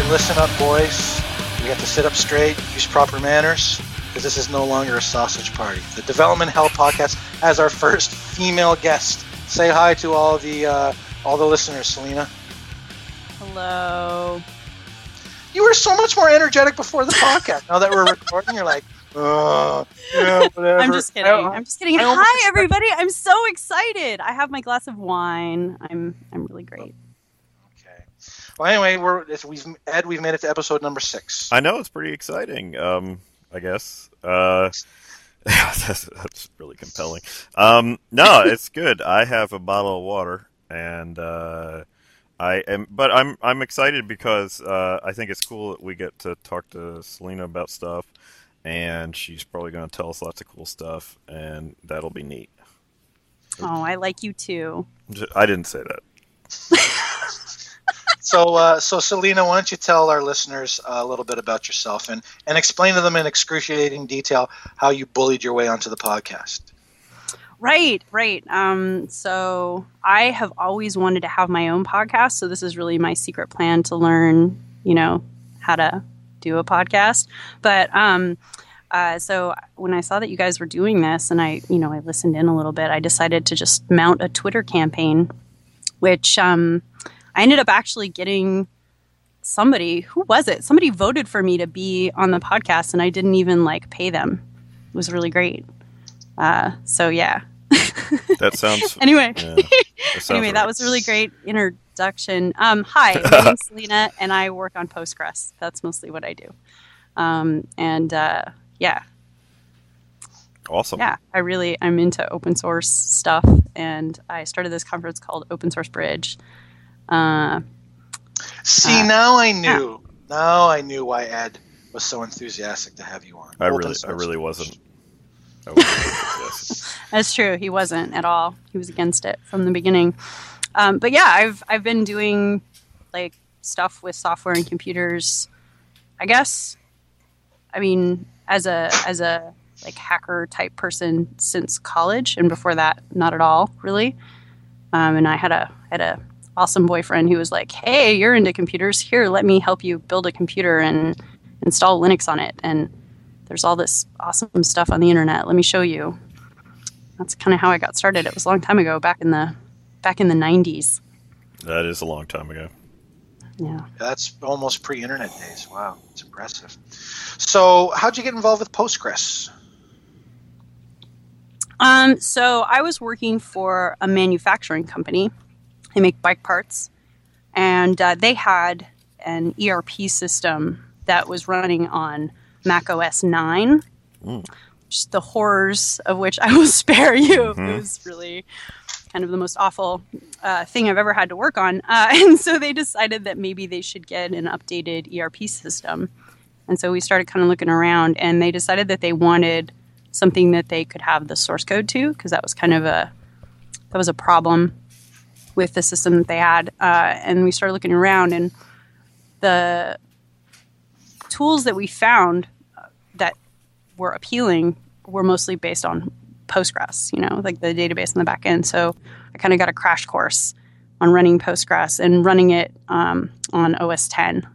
right, listen up, boys. We have to sit up straight, use proper manners, because this is no longer a sausage party. The Development Hell podcast has our first female guest. Say hi to all the listeners, Selena. Hello. You were so much more energetic before the podcast. Now that we're recording, you're like, yeah, whatever. I'm just kidding. Hi, everybody. I'm so excited. I have my glass of wine. I'm really great. Okay. Well, anyway, we've made it to episode number 6. I know, it's pretty exciting. I guess. That's really compelling. No, it's good. I have a bottle of water, and I'm excited because I think it's cool that we get to talk to Selena about stuff, and she's probably going to tell us lots of cool stuff, and that'll be neat. Oh, I like you too. I didn't say that. So Selena, why don't you tell our listeners a little bit about yourself and explain to them in excruciating detail how you bullied your way onto the podcast. Right. So I have always wanted to have my own podcast. So this is really my secret plan to learn, how to do a podcast. But so when I saw that you guys were doing this and I listened in a little bit, I decided to just mount a Twitter campaign, which I ended up actually getting somebody. Who was it? Somebody voted for me to be on the podcast, and I didn't even pay them. It was really great. So yeah. That sounds anyway. Yeah, anyway, that was a really great introduction. Hi, my name's Selena, and I work on Postgres. That's mostly what I do. Yeah. Awesome. Yeah, I'm into open source stuff, and I started this conference called Open Source Bridge. See, now I knew. Yeah. Now I knew why Ed was so enthusiastic to have you on. I really wasn't. That's true. He wasn't at all. He was against it from the beginning. But yeah, I've been doing stuff with software and computers, I guess. I mean, as a hacker type person since college, and before that, not at all, really. And I had a awesome boyfriend who was like, "Hey, you're into computers. Here, let me help you build a computer and install Linux on it." And there's all this awesome stuff on the internet. Let me show you. That's kind of how I got started. It was a long time ago, back in the 90s. That is a long time ago. Yeah. That's almost pre-internet days. Wow, it's impressive. So, how'd you get involved with Postgres? So I was working for a manufacturing company. They make bike parts, and they had an ERP system that was running on Mac OS 9, just the horrors of which I will spare you. Mm-hmm. It was really kind of the most awful thing I've ever had to work on. And so they decided that maybe they should get an updated ERP system. And so we started kind of looking around, and they decided that they wanted something that they could have the source code to, because that was kind of a problem with the system that they had. And we started looking around, and the tools that we found that were appealing were mostly based on Postgres, the database in the back end. So I kind of got a crash course on running Postgres and running it on OS 10.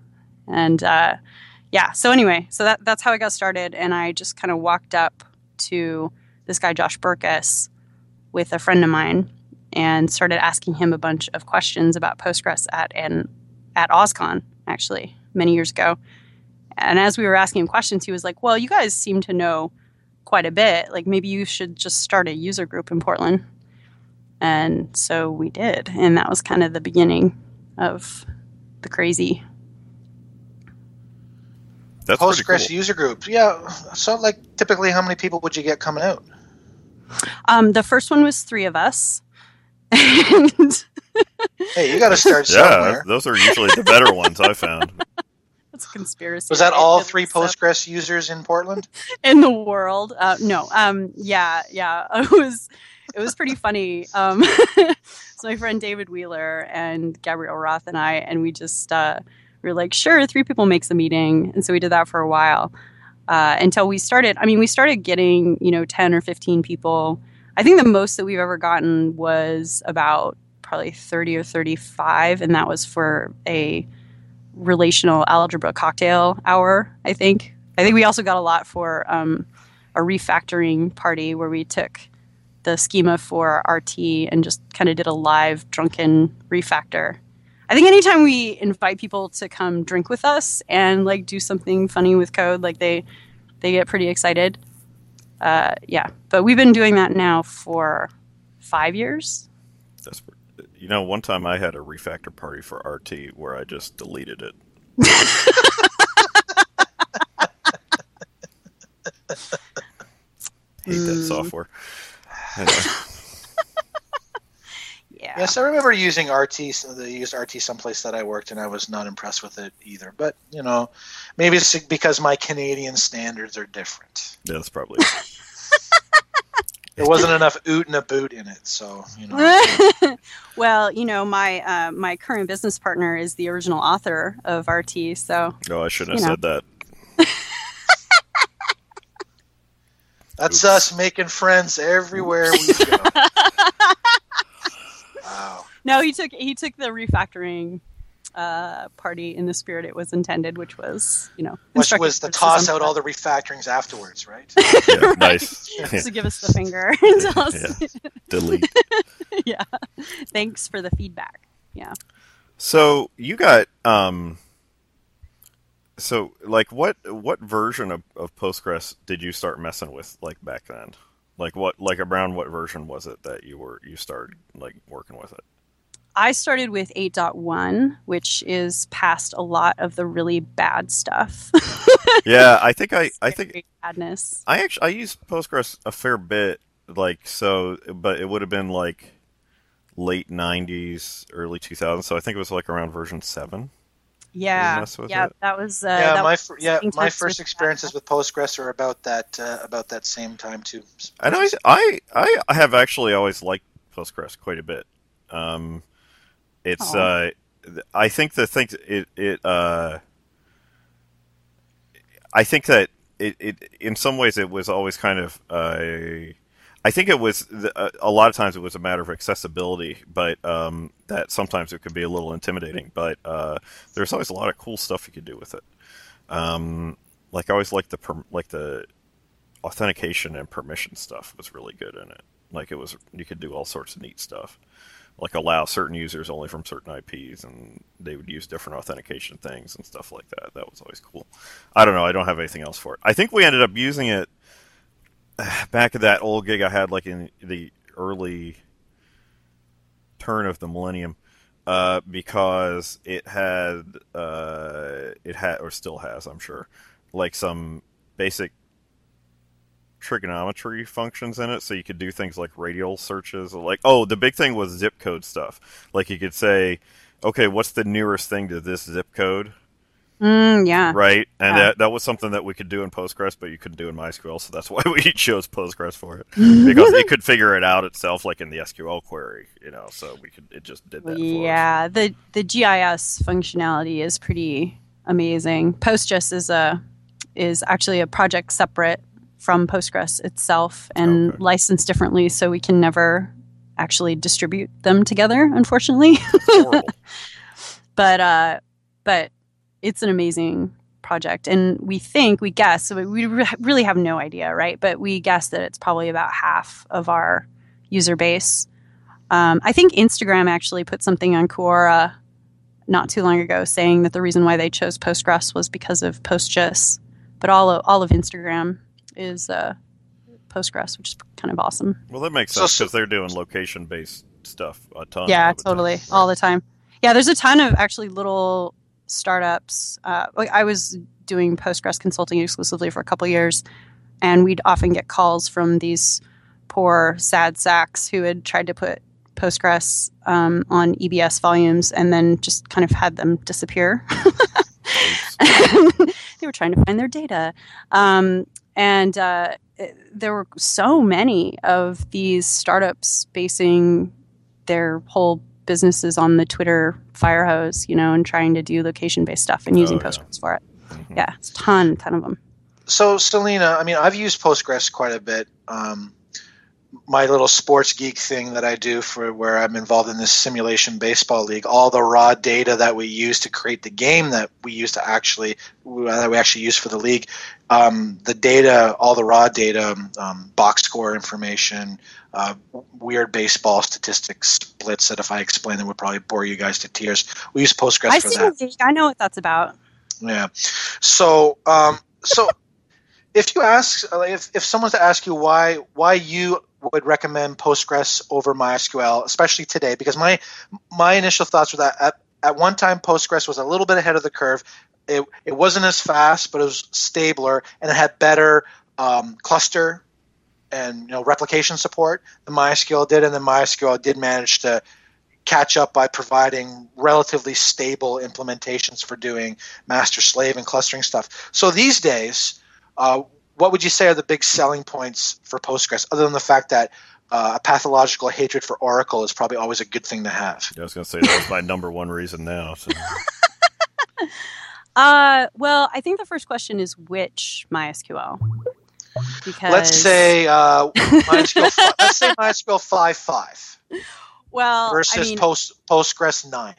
And so anyway, so that's how I got started. And I just kind of walked up to this guy, Josh Berkus, with a friend of mine and started asking him a bunch of questions about Postgres at OSCON, actually, many years ago. And as we were asking him questions, he was like, "Well, you guys seem to know quite a bit. Maybe you should just start a user group in Portland." And so we did. And that was kind of the beginning of the crazy Postgres user group. Yeah. So, typically, how many people would you get coming out? The first one was 3 of us. And hey, you got to start somewhere. Yeah, those are usually the better ones, I found. That's a conspiracy. Was that all 3 Postgres users in Portland? In the world? No. Yeah. It was pretty funny. It's my friend David Wheeler and Gabrielle Roth and I, and we just were like, sure, 3 people makes a meeting. And so we did that for a while until we started getting, 10 or 15 people. I think the most that we've ever gotten was about probably 30 or 35, and that was for a relational algebra cocktail hour, I think. I think we also got a lot for a refactoring party where we took the schema for RT and just kind of did a live drunken refactor. I think anytime we invite people to come drink with us and like do something funny with code, like they get pretty excited. Yeah, but we've been doing that now for 5 years. That's, you know, one time I had a refactor party for RT where I just deleted it. Hate that software. Anyway. Yeah. Yes, I remember using RT. They used RT someplace that I worked, and I was not impressed with it either. But you know, maybe it's because my Canadian standards are different. Yeah, that's probably it. There wasn't enough oot and a boot in it, so you know. Well, you know, my my current business partner is the original author of RT, so. No, I shouldn't have said that. That's us making friends everywhere we go. Wow. No, he took the refactoring party in the spirit it was intended, which was, you know, which was to toss out all the refactorings afterwards, right? Yeah, right. Nice. Yeah. So give us the finger and tell us. Yeah. Delete. Yeah. Thanks for the feedback. Yeah. So you got so like what version of Postgres did you start messing with like back then? Like around what version was it that you started like working with it? I started with 8.1, which is past a lot of the really bad stuff. Yeah, I think badness. I used Postgres a fair bit, like so, but it would have been like late 90s, early 2000s. So I think it was like around version 7. Yeah, that was my first experiences with Postgres are about that same time too. And I have actually always liked Postgres quite a bit. It's I think the thing I think that it in some ways it was always kind of I think it was a lot of times it was a matter of accessibility, but that sometimes it could be a little intimidating. But there's always a lot of cool stuff you could do with it. Like I always liked the authentication and permission stuff was really good in it. Like it was, you could do all sorts of neat stuff, like allow certain users only from certain IPs, and they would use different authentication things and stuff like that. That was always cool. I don't know. I don't have anything else for it. I think we ended up using it. Back at that old gig I had, like in the early turn of the millennium, because it had, or still has, I'm sure, like some basic trigonometry functions in it, so you could do things like radial searches, or like the big thing was zip code stuff. Like you could say, okay, what's the nearest thing to this zip code? Yeah. Right? And that was something that we could do in Postgres, but you couldn't do in MySQL, so that's why we chose Postgres for it. Because it could figure it out itself, like in the SQL query, you know, so it just did that for us. Yeah, the GIS functionality is pretty amazing. PostGIS is actually a project separate from Postgres itself and licensed differently, so we can never actually distribute them together, unfortunately. That's horrible. But it's an amazing project, and we guess, so we really have no idea, right? But we guess that it's probably about half of our user base. I think Instagram actually put something on Quora not too long ago saying that the reason why they chose Postgres was because of PostGIS, but all of Instagram is Postgres, which is kind of awesome. Well, that makes sense because they're doing location-based stuff a ton. Yeah, totally, all the time. Yeah, there's a ton of actually little startups. I was doing Postgres consulting exclusively for a couple of years, and we'd often get calls from these poor sad sacks who had tried to put Postgres on EBS volumes and then just kind of had them disappear. They were trying to find their data. There were so many of these startups basing their whole businesses on the Twitter fire hose, you know, and trying to do location-based stuff and using Postgres for it. Mm-hmm. Yeah, it's a ton of them. So, Selena, I mean, I've used Postgres quite a bit. my little sports geek thing that I do for where I'm involved in this simulation baseball league, all the raw data that we use to create the game that we use to actually use for the league, the data, all the raw data, box score information, weird baseball statistics splits that if I explain them would probably bore you guys to tears. We use Postgres for that. I see. I know what that's about. Yeah. So if you ask, if someone's to ask you why you would recommend Postgres over MySQL, especially today, because my initial thoughts were that at one time Postgres was a little bit ahead of the curve. It wasn't as fast, but it was stabler, and it had better cluster and replication support than MySQL did, and then MySQL did manage to catch up by providing relatively stable implementations for doing master-slave and clustering stuff. So these days, what would you say are the big selling points for Postgres, other than the fact that a pathological hatred for Oracle is probably always a good thing to have? Yeah, I was going to say that was my number one reason now. So. Well, I think the first question is which MySQL? Because let's say MySQL 5.5. Well, versus Postgres 9.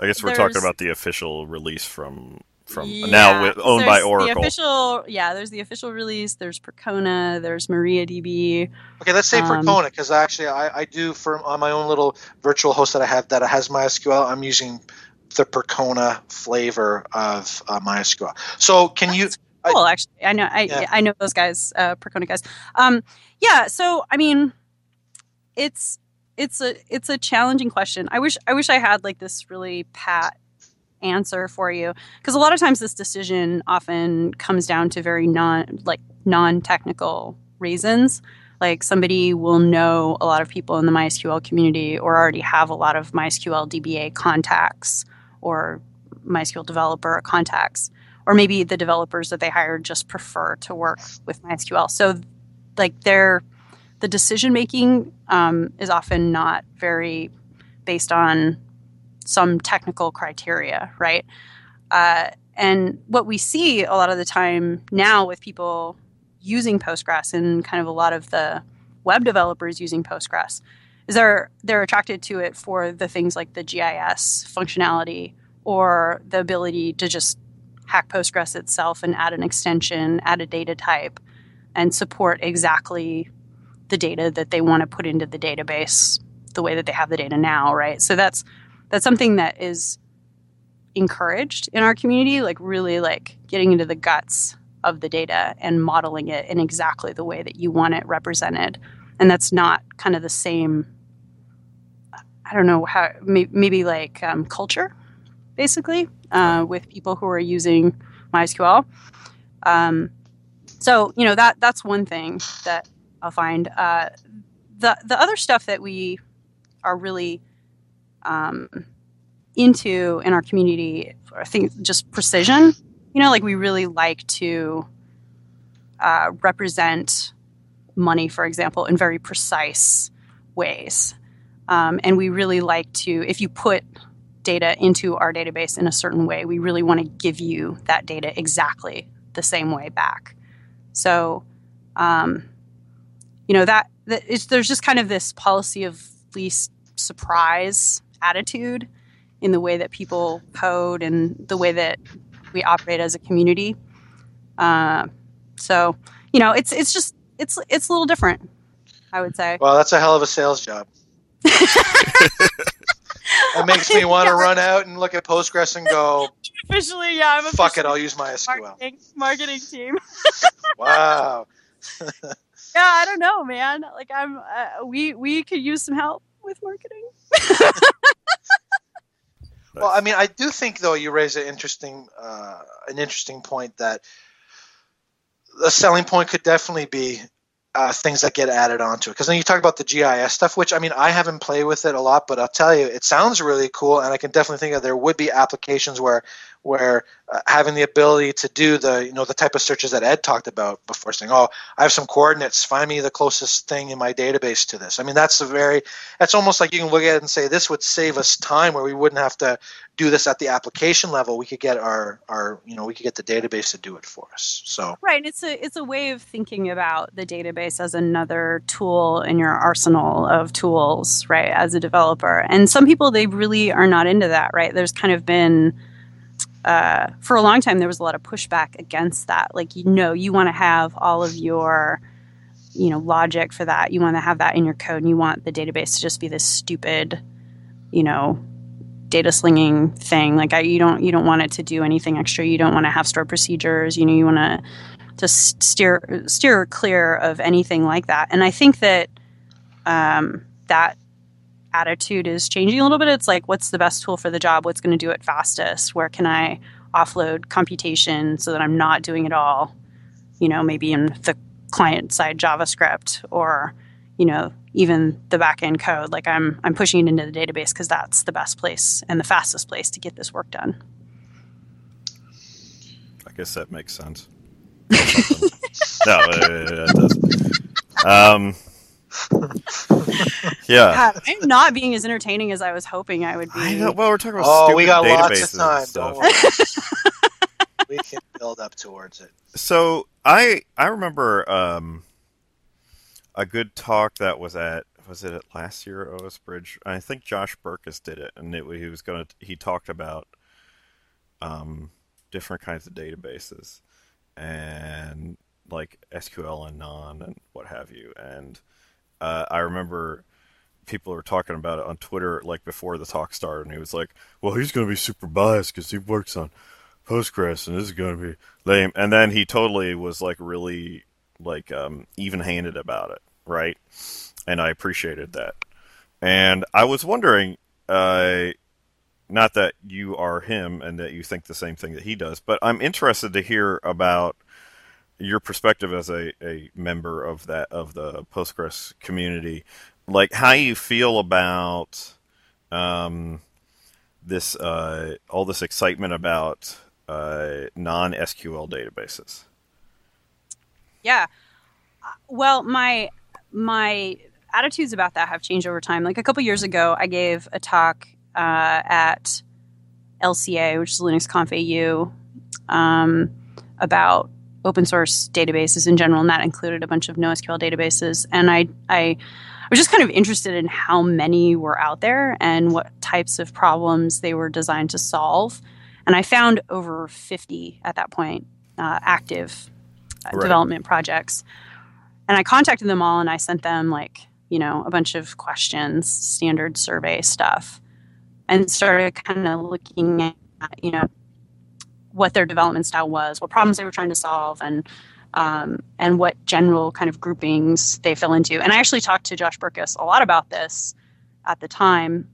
I guess we're talking about the official release from now owned by Oracle. There's the official release. There's Percona. There's MariaDB. Okay, let's say Percona, because actually I do on my own little virtual host that I have that has MySQL. I'm using the Percona flavor of MySQL. So can you? Cool. Actually, I know. I know those guys, Percona guys. So I mean, it's a challenging question. I wish I had like this really pat answer for you, because a lot of times this decision often comes down to very non-technical reasons. Like somebody will know a lot of people in the MySQL community or already have a lot of MySQL DBA contacts or MySQL developer contacts, or maybe the developers that they hired just prefer to work with MySQL. So like the decision-making is often not very based on some technical criteria, right? And what we see a lot of the time now with people using Postgres and kind of a lot of the web developers using Postgres is they're attracted to it for the things like the GIS functionality or the ability to just hack Postgres itself and add an extension, add a data type, and support exactly the data that they want to put into the database the way that they have the data now, right? So that's something that is encouraged in our community, like really like getting into the guts of the data and modeling it in exactly the way that you want it represented. And that's not kind of the same, I don't know how, maybe like culture, basically, with people who are using MySQL. That's one thing that I'll find. The other stuff that we are really into in our community, I think, just precision. Like we really like to represent money, for example, in very precise ways. And we really like to, if you put data into our database in a certain way, we really want to give you that data exactly the same way back. So, there's just kind of this policy of least surprise attitude in the way that people code and the way that we operate as a community. It's a little different, I would say. Well, that's a hell of a sales job. That makes me want to run out and look at Postgres and go, officially, yeah, I'm fuck it, I'll use MySQL. Marketing team. Wow. Yeah, I don't know, man. Like I'm, we could use some help with marketing. Well, I mean, I do think, though, you raise an interesting point that the selling point could definitely be things that get added onto it. Because then you talk about the GIS stuff, which, I mean, I haven't played with it a lot, but I'll tell you, it sounds really cool, and I can definitely think that there would be applications where where having the ability to do the, you know, the type of searches that Ed talked about before, saying, oh, I have some coordinates, find me the closest thing in my database to this. I mean, that's almost like you can look at it and say, this would save us time where we wouldn't have to do this at the application level. We could get our you know, we could get the database to do it for us. So right, and it's a way of thinking about the database as another tool in your arsenal of tools, right, as a developer. And some people, they really are not into that, right? There's kind of been for a long time, there was a lot of pushback against that. Like, you know, you want to have all of your, you know, logic for that. You want to have that in your code, and you want the database to just be this stupid, you know, data slinging thing. Like, you don't want it to do anything extra. You don't want to have stored procedures. You know, you want to just steer clear of anything like that. And I think that that attitude is changing a little bit. It's like, what's the best tool for the job? What's going to do it fastest? Where can I offload computation so that I'm not doing it all, you know, maybe in the client side JavaScript, or, you know, even the back end code. Like, I'm pushing it into the database because that's the best place and the fastest place to get this work done. I guess that makes sense. No, it does. Yeah, I'm not being as entertaining as I was hoping I would be. I know, well, we're talking about stupid databases. Oh, we got lots of time. Don't worry. We can build up towards it. So I remember a good talk that was at, was it at last year OS Bridge? I think Josh Berkus did it, and he talked about different kinds of databases and like SQL and non and what have you. And I remember people were talking about it on Twitter, like, before the talk started, and he was like, well, he's going to be super biased because he works on Postgres, and this is going to be lame. And then he totally was, like, really, like, even-handed about it, right? And I appreciated that. And I was wondering, not that you are him and that you think the same thing that he does, but I'm interested to hear about your perspective as a member of that, of the Postgres community, like how you feel about this all this excitement about non-SQL databases. Yeah, well, my attitudes about that have changed over time. Like, a couple years ago, I gave a talk at LCA, which is LinuxConf AU, about open source databases in general, and that included a bunch of NoSQL databases. And I was just kind of interested in how many were out there and what types of problems they were designed to solve. And I found over 50 at that point, active right, development projects. And I contacted them all, and I sent them, like, you know, a bunch of questions, standard survey stuff, and started kind of looking at, you know, what their development style was, what problems they were trying to solve, and what general kind of groupings they fell into. And I actually talked to Josh Berkus a lot about this at the time,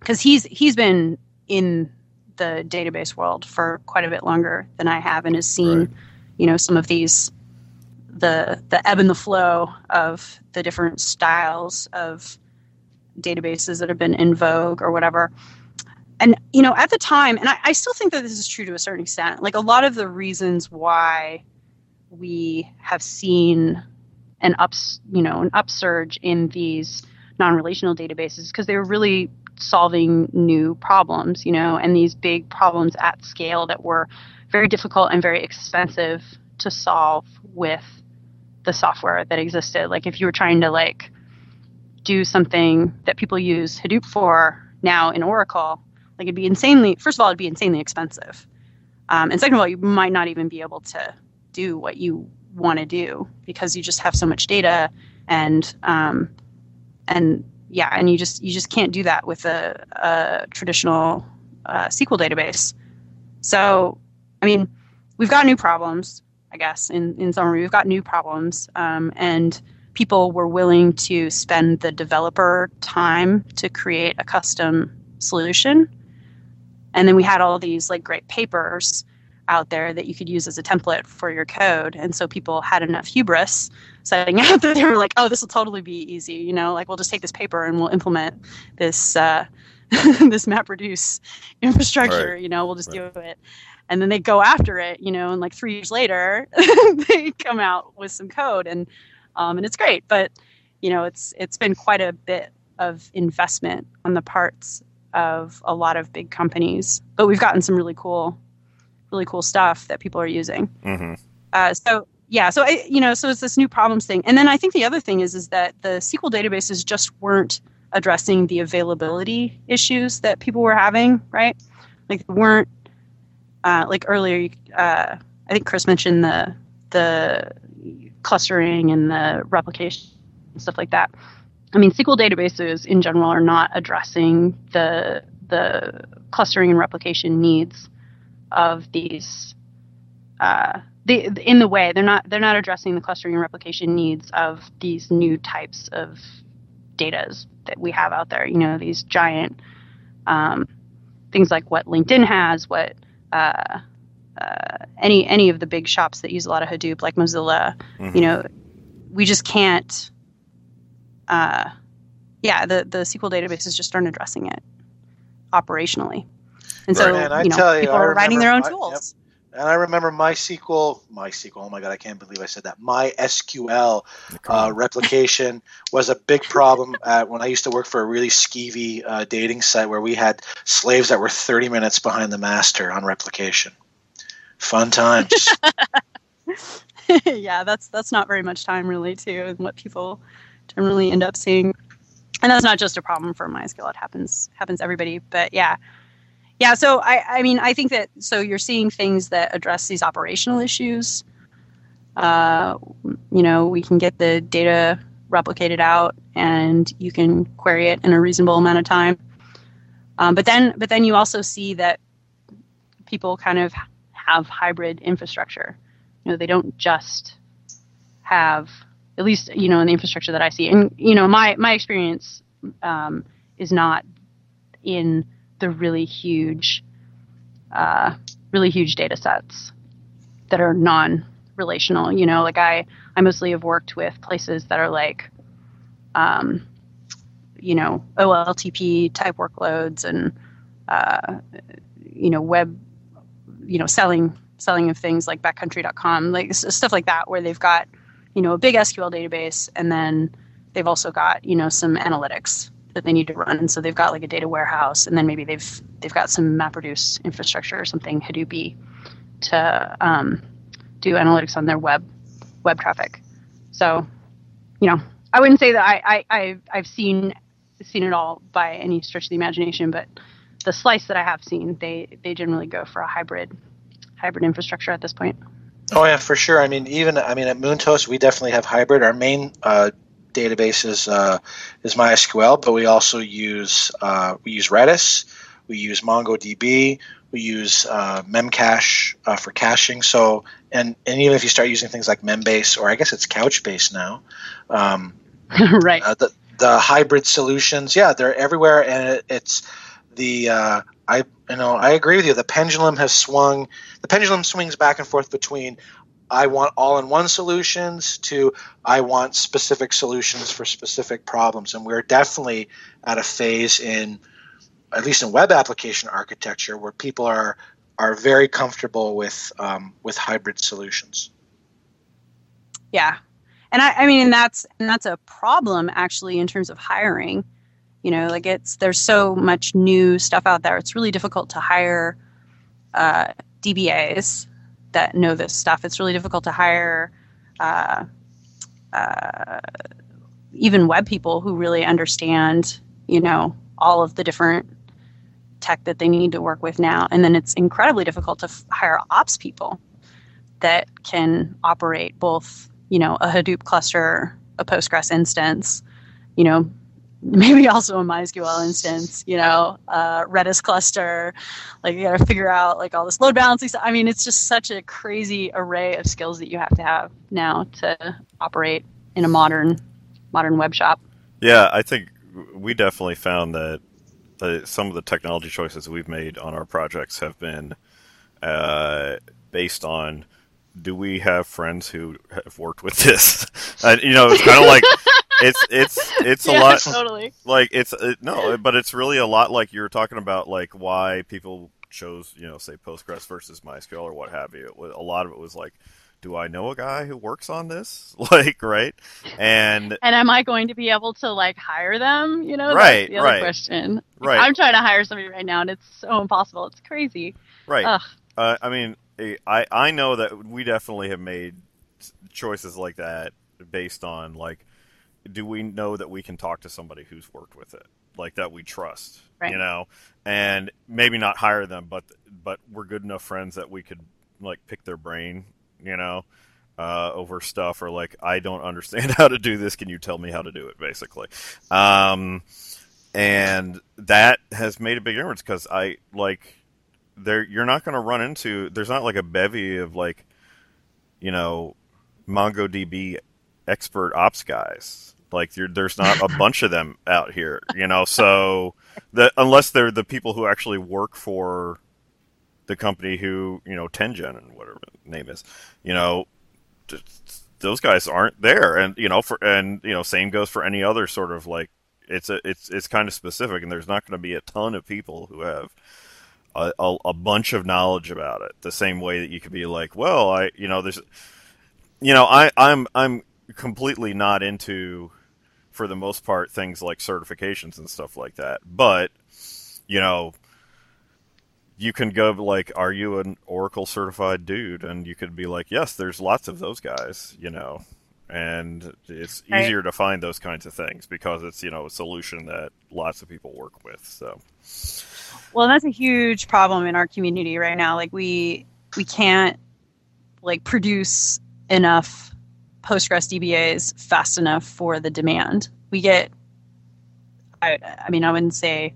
because he's been in the database world for quite a bit longer than I have, and has seen, right, you know, some of these, the ebb and the flow of the different styles of databases that have been in vogue or whatever. And, you know, at the time, and I still think that this is true to a certain extent, like, a lot of the reasons why we have seen an upsurge in these non-relational databases, because they were really solving new problems, you know, and these big problems at scale that were very difficult and very expensive to solve with the software that existed. Like, if you were trying to, like, do something that people use Hadoop for now in Oracle, like, it'd be insanely, first of all, it'd be insanely expensive. And second of all, you might not even be able to do what you want to do because you just have so much data, and you just can't do that with a traditional SQL database. So, I mean, we've got new problems, I guess, in summary, we've got new problems, and people were willing to spend the developer time to create a custom solution. And then we had all these, like, great papers out there that you could use as a template for your code. And so people had enough hubris setting out that they were like, oh, this will totally be easy. You know, like, we'll just take this paper and we'll implement this this MapReduce infrastructure, right. We'll just do it. And then they go after it, and like 3 years later, they come out with some code, and it's great. But, it's been quite a bit of investment on the parts of a lot of big companies. But we've gotten some really cool stuff that people are using. Mm-hmm. So it's this new problems thing. And then I think the other thing is that the SQL databases just weren't addressing the availability issues that people were having, right? Like they weren't, earlier, I think Chris mentioned the clustering and the replication and stuff like that. I mean, SQL databases in general are not addressing the clustering and replication needs of these. In the way they're not addressing the clustering and replication needs of these new types of datas that we have out there. These giant things like what LinkedIn has, what any of the big shops that use a lot of Hadoop, like Mozilla. Mm-hmm. We just can't. The SQL databases just aren't addressing it operationally, and so people are writing their own tools. Yep. And I remember MySQL, oh my God, I can't believe I said that. MySQL replication was a big problem when I used to work for a really skeevy dating site where we had slaves that were 30 minutes behind the master on replication. Fun times. Yeah, that's not very much time really, too, and what people generally end up seeing. And that's not just a problem for MySQL. It happens to everybody, but yeah. Yeah, so I think that you're seeing things that address these operational issues. We can get the data replicated out, and you can query it in a reasonable amount of time. But then you also see that people kind of have hybrid infrastructure. They don't just have, at least in the infrastructure that I see. And my experience is not in the really huge data sets that are non-relational. I mostly have worked with places that are like, OLTP type workloads and, web, selling of things like backcountry.com, like stuff like that, where they've got, a big SQL database, and then they've also got, some analytics that they need to run, and so they've got like a data warehouse, and then maybe they've got some MapReduce infrastructure or something Hadoopy to do analytics on their web traffic. So, I wouldn't say that I've seen it all by any stretch of the imagination, but the slice that I have seen, they generally go for a hybrid infrastructure at this point. Oh yeah, for sure. At Moontoast, we definitely have hybrid. Our main databases is MySQL, but we also use we use Redis, we use MongoDB, we use Memcache for caching. So and even if you start using things like Membase, or I guess it's Couchbase now, right? The hybrid solutions, yeah, they're everywhere, and it's the I agree with you. The pendulum has swung. The pendulum swings back and forth between, I want all-in-one solutions to I want specific solutions for specific problems. And we're definitely at a phase in, at least in web application architecture, where people are very comfortable with hybrid solutions. Yeah. And that's a problem actually in terms of hiring. There's so much new stuff out there. It's really difficult to hire DBAs that know this stuff. It's really difficult to hire even web people who really understand, all of the different tech that they need to work with now. And then it's incredibly difficult to hire ops people that can operate both, a Hadoop cluster, a Postgres instance, maybe also a MySQL instance, Redis cluster, you got to figure out all this load balancing stuff. It's just such a crazy array of skills that you have to have now to operate in a modern web shop. Yeah, I think we definitely found that some of the technology choices we've made on our projects have been based on, do we have friends who have worked with this? It's kind of like It's yeah, a lot totally. Like but it's really a lot like you were talking about, like why people chose, you know, say Postgres versus MySQL or what have you. A lot of it was like, do I know a guy who works on this? Like, right? And am I going to be able to like hire them? You know, right? That's the other question. Right. I'm trying to hire somebody right now, and it's so impossible. It's crazy. Right. I mean, I know that we definitely have made choices like that based on like, do we know that we can talk to somebody who's worked with it, like that we trust, right. You know, and maybe not hire them, but we're good enough friends that we could like pick their brain, you know, over stuff, or like, I don't understand how to do this. Can you tell me how to do it? Basically. And that has made a big difference because I like there, you're not going to run into, there's not like a bevy of like, you know, MongoDB expert ops guys. Like there's not a bunch of them out here, you know, so unless they're the people who actually work for the company who, you know, Tengen and whatever the name is, you know, those guys aren't there. And, you know, same goes for any other sort of like, it's kind of specific, and there's not going to be a ton of people who have a bunch of knowledge about it. The same way that you could be like, well, I'm completely not into, for the most part, things like certifications and stuff like that. But, you know, you can go like, are you an Oracle certified dude? And you could be like, yes, there's lots of those guys, you know, and it's easier to find those kinds of things because it's, you know, a solution that lots of people work with. So, well, and that's a huge problem in our community right now. Like we can't like produce enough Postgres DBAs fast enough for the demand. We get, I wouldn't say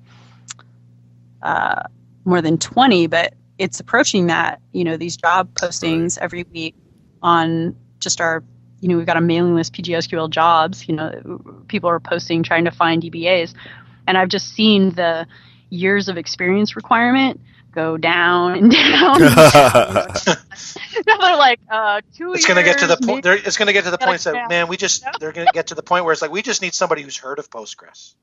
more than 20, but it's approaching that, you know, these job postings every week on just our, you know, we've got a mailing list, PGSQL jobs, you know, people are posting trying to find DBAs. And I've just seen the years of experience requirement go down and down. Now they're like, 2 years. It's going to get to the point. It's going to get to the point that, man, they're going to get to the point where it's like, we just need somebody who's heard of Postgres.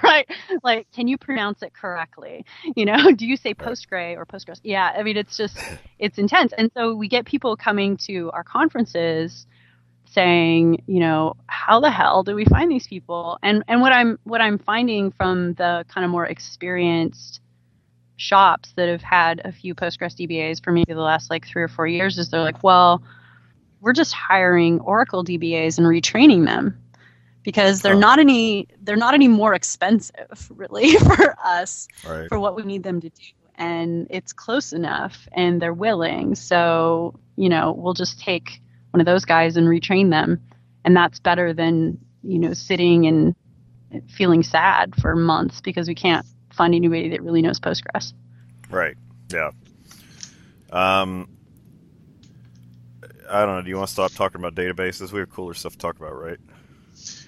Right. Like, can you pronounce it correctly? You know, do you say Postgre or Postgres? Yeah. I mean, it's just, it's intense. And so we get people coming to our conferences saying, you know, how the hell do we find these people? And what I'm finding from the kind of more experienced shops that have had a few Postgres DBAs for maybe the last like 3 or 4 years is they're like, well, we're just hiring Oracle DBAs and retraining them because they're not any more expensive really for us for what we need them to do, and it's close enough and they're willing, so you know, we'll just take one of those guys and retrain them, and that's better than, you know, sitting and feeling sad for months because we can't find anybody that really knows Postgres. Right. Yeah. I don't know. Do you want to stop talking about databases? We have cooler stuff to talk about, right?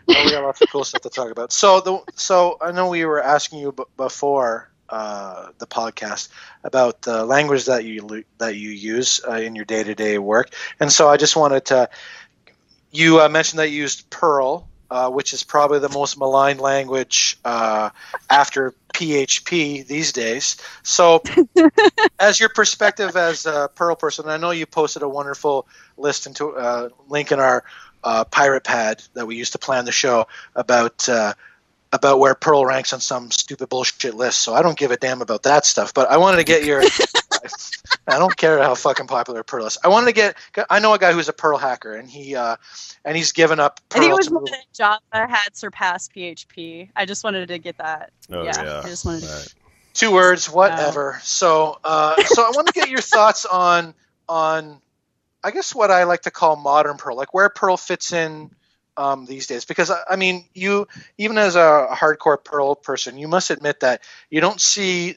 Well, we have lots of cool stuff to talk about. So I know we were asking you before the podcast about the language that you use in your day-to-day work, and so I just wanted to. You mentioned that you used Perl. Which is probably the most maligned language after PHP these days. So as your perspective as a Perl person, I know you posted a wonderful list into link in our pirate pad that we used to plan the show about where Perl ranks on some stupid bullshit list. So I don't give a damn about that stuff, but I wanted to get your I don't care how fucking popular Perl is. I know a guy who's a Perl hacker, and he's given up Perl. I think it was more that Java had surpassed PHP. I just wanted to get that. Oh, yeah. I just wanted to. Two words, whatever. No. So I want to get your thoughts on, I guess what I like to call modern Perl, like where Perl fits in these days, because I mean, you, even as a hardcore Perl person, you must admit that you don't see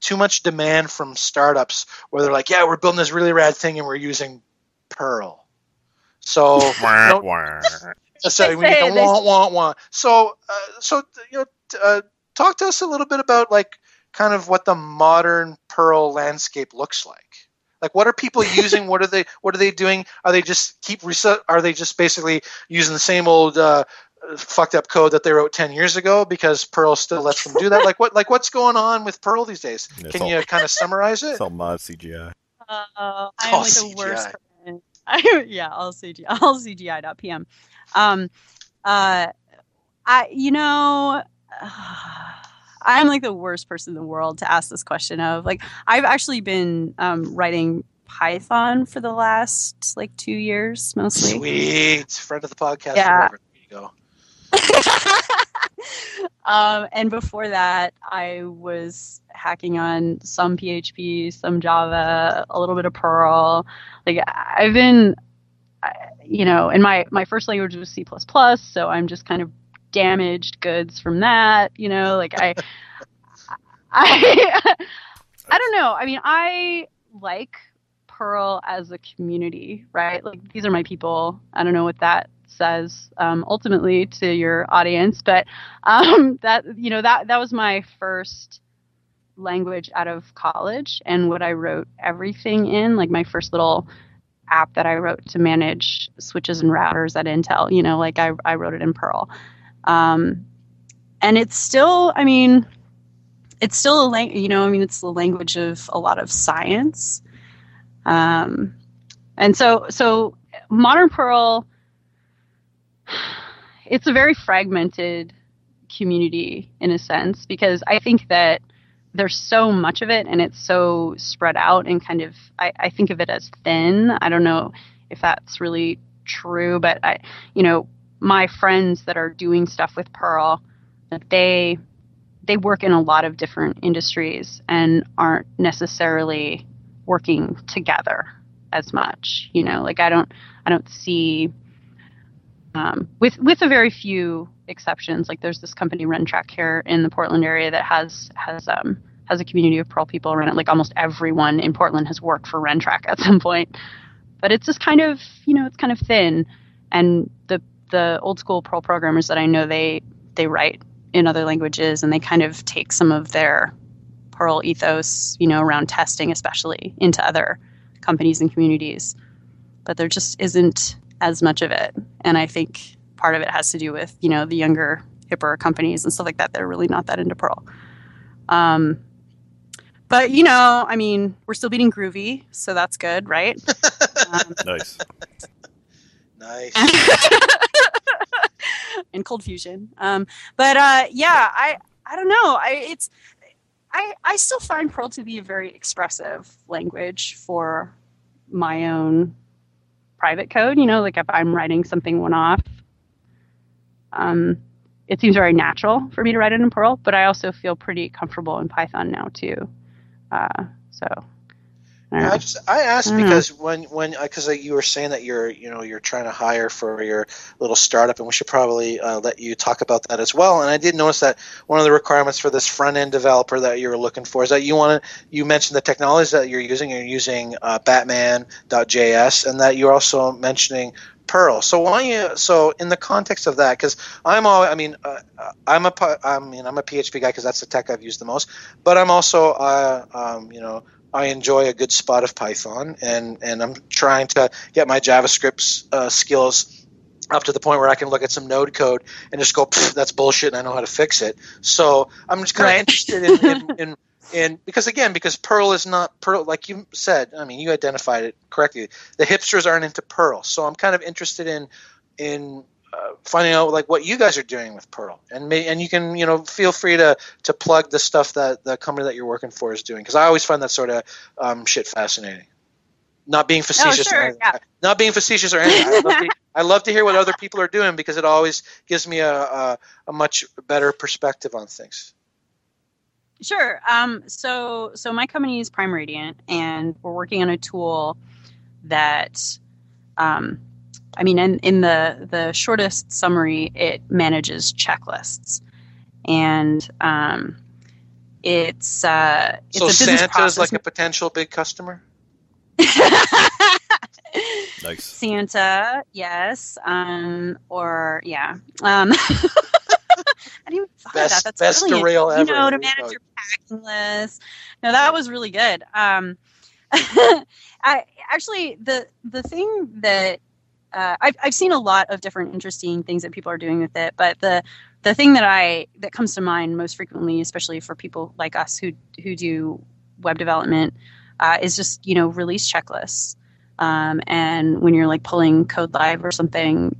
too much demand from startups where they're like, yeah, we're building this really rad thing and we're using Perl. So, talk to us a little bit about like kind of what the modern Perl landscape looks like. Like, what are people using? What are they doing? Are they just basically using the same old fucked up code that they wrote 10 years ago because Perl still lets them do that? What's going on with Perl these days? Can you kind of summarize it? It's all mod CGI. I'm like the worst person. All CGI. All CGI.pm. I'm like the worst person in the world to ask this question of. Like, I've actually been writing Python for the last 2 years mostly. Sweet. Friend of the podcast. Yeah. Forever. There you go. And before that, I was hacking on some PHP, some Java, a little bit of Perl. I've been, and my first language was C++, so I'm just kind of damaged goods from that, I don't know. I mean, I like Perl as a community, right? These are my people. I don't know what that says ultimately to your audience, but that was my first language out of college and what I wrote everything in, my first little app that I wrote to manage switches and routers at Intel, I wrote it in Perl. And it's still, it's still a language, it's the language of a lot of science. And so modern Perl, it's a very fragmented community in a sense, because I think that there's so much of it and it's so spread out and kind of, I think of it as thin. I don't know if that's really true, but my friends that are doing stuff with Perl, they work in a lot of different industries and aren't necessarily working together as much. I don't see with a very few exceptions. There's this company RenTrack here in the Portland area that has a community of Perl people around it. Almost everyone in Portland has worked for RenTrack at some point, but it's just kind of it's kind of thin, and the old school Perl programmers that I know, they write in other languages and they kind of take some of their Perl ethos, around testing especially, into other companies and communities. But there just isn't as much of it. And I think part of it has to do with, the younger, hipper companies and stuff like that. They're really not that into Perl. But, we're still beating Groovy, so that's good, right? Nice. Nice. And Cold Fusion. I don't know. I still find Perl to be a very expressive language for my own private code. If I'm writing something one-off, it seems very natural for me to write it in Perl, but I also feel pretty comfortable in Python now too. I asked because because you were saying that you're trying to hire for your little startup, and we should probably let you talk about that as well. And I did notice that one of the requirements for this front end developer that you were looking for is that you mentioned the technology that you're using. You're using Batman.js, and that you're also mentioning Perl. So in the context of that, because I'm a PHP guy because that's the tech I've used the most, but I'm also I enjoy a good spot of Python, and I'm trying to get my JavaScript skills up to the point where I can look at some Node code and just go, that's bullshit, and I know how to fix it. So I'm just kind of interested in because Perl is not Perl, like you said. You identified it correctly. The hipsters aren't into Perl, so I'm kind of interested in. Finding out what you guys are doing with Perl, and you can feel free to plug the stuff that the company that you're working for is doing, because I always find that sort of shit fascinating. Not being facetious, Not being facetious or anything. I love to hear what other people are doing because it always gives me a much better perspective on things. Sure. So my company is Prime Radiant, and we're working on a tool that. In the shortest summary, it manages checklists, and it's so a business Santa's process. Like a potential big customer. Nice. Santa, yes, I didn't even thought of that. That's best brilliant. Derail ever. To manage your packing list. No, that was really good. I actually the thing that I've seen a lot of different interesting things that people are doing with it, but the thing that comes to mind most frequently, especially for people like us who do web development, is just, you know, release checklists. And when you're like pulling code live or something,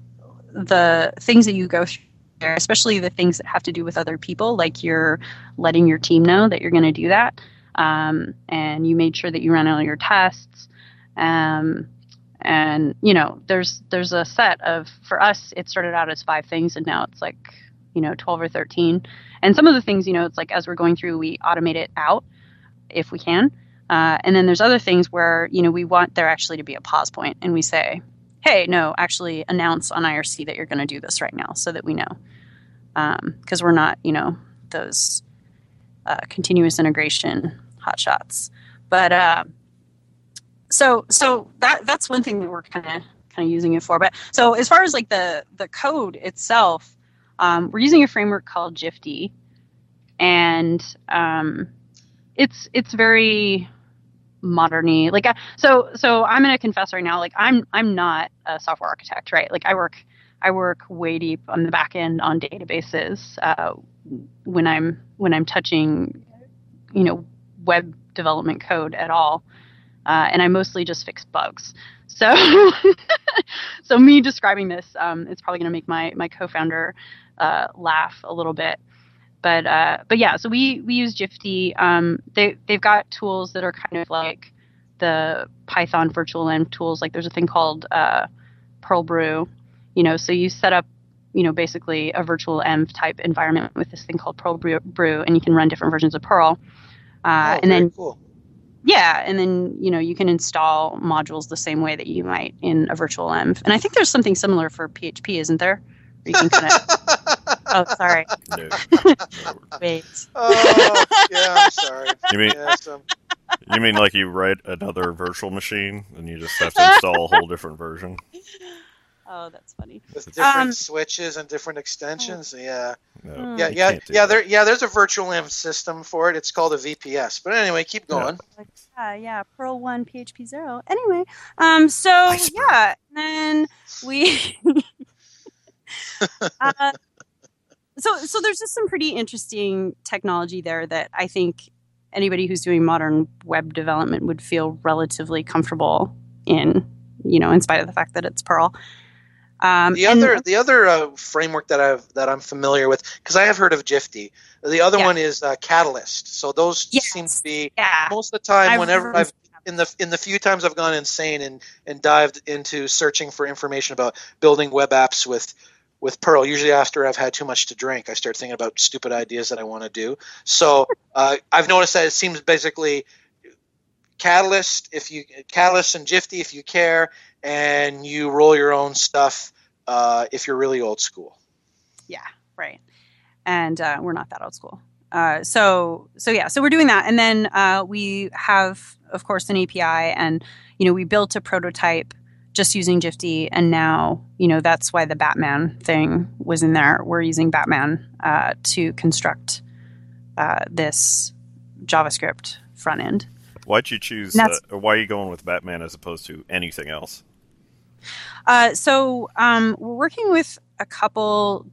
the things that you go through there, especially the things that have to do with other people, like you're letting your team know that you're going to do that, and you made sure that you ran all your tests, and you know, there's a set of, for us it started out as 5 things and now it's like, you know, 12 or 13. And some of the things, you know, it's like as we're going through, we automate it out if we can. And then there's other things where, you know, we want there actually to be a pause point and we say, hey, no, actually announce on IRC that you're going to do this right now so that we know. Because we're not, you know, those continuous integration hotshots. But so that's one thing that we're kind of using it for. But so as far as like the code itself, we're using a framework called Jifty, and it's very moderny. Like so I'm going to confess right now, like I'm not a software architect, right? Like I work way deep on the back end on databases when I'm touching, you know, web development code at all. And I mostly just fix bugs. So so me describing this, it's probably going to make my co-founder laugh a little bit. But yeah, so we use Jifty. They've got tools that are kind of like the Python virtual env tools. Like there's a thing called Perl Brew, you know, so you set up, you know, basically a virtual env type environment with this thing called Perl Brew, and you can run different versions of Perl. And then, cool. Yeah, and then, you know, you can install modules the same way that you might in a virtual env. And I think there's something similar for PHP, isn't there? You can oh, sorry. No. Wait. Oh, yeah, I'm sorry. You mean like you write another virtual machine and you just have to install a whole different version? Oh, that's funny. With different switches and different extensions. Yeah. No, yeah. There's a virtual env system for it. It's called a VPS. But anyway, keep going. Yeah. Perl 1, PHP 0. Anyway, yeah, and then we. So there's just some pretty interesting technology there that I think anybody who's doing modern web development would feel relatively comfortable in, you know, in spite of the fact that it's Perl. The other framework that I'm familiar with, because I have heard of Jifty. The other one is Catalyst. So those seem to be most of the time in the few times I've gone insane and dived into searching for information about building web apps with Perl, usually after I've had too much to drink, I start thinking about stupid ideas that I want to do. So I've noticed that it seems basically Catalyst and Jifty if you care, and you roll your own stuff if you're really old school. Yeah, right. And we're not that old school. So we're doing that, and then we have, of course, an API, and you know we built a prototype just using Jifty, and now, you know, that's why the Batman thing was in there. We're using Batman to construct this JavaScript front end. Why'd you choose? Why are you going with Batman as opposed to anything else? We're working with a couple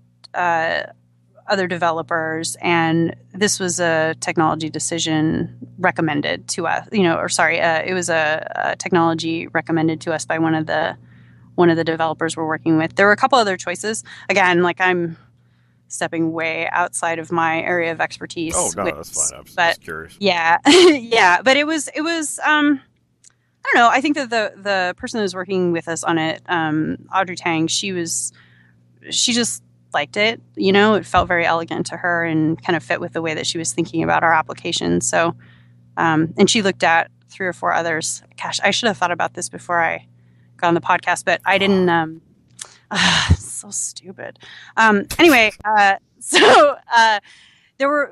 other developers, and this was a technology decision recommended to us. You know, or sorry, it was a technology recommended to us by one of the developers we're working with. There were a couple other choices. Again, like I'm stepping way outside of my area of expertise. Oh no, that's fine. I'm just curious. Yeah, yeah, but it was. I don't know. I think that the person that was working with us on it, Audrey Tang, she just liked it, you know, it felt very elegant to her and kind of fit with the way that she was thinking about our application. So, and she looked at 3 or 4 others. Gosh, I should have thought about this before I got on the podcast, but I didn't, so stupid.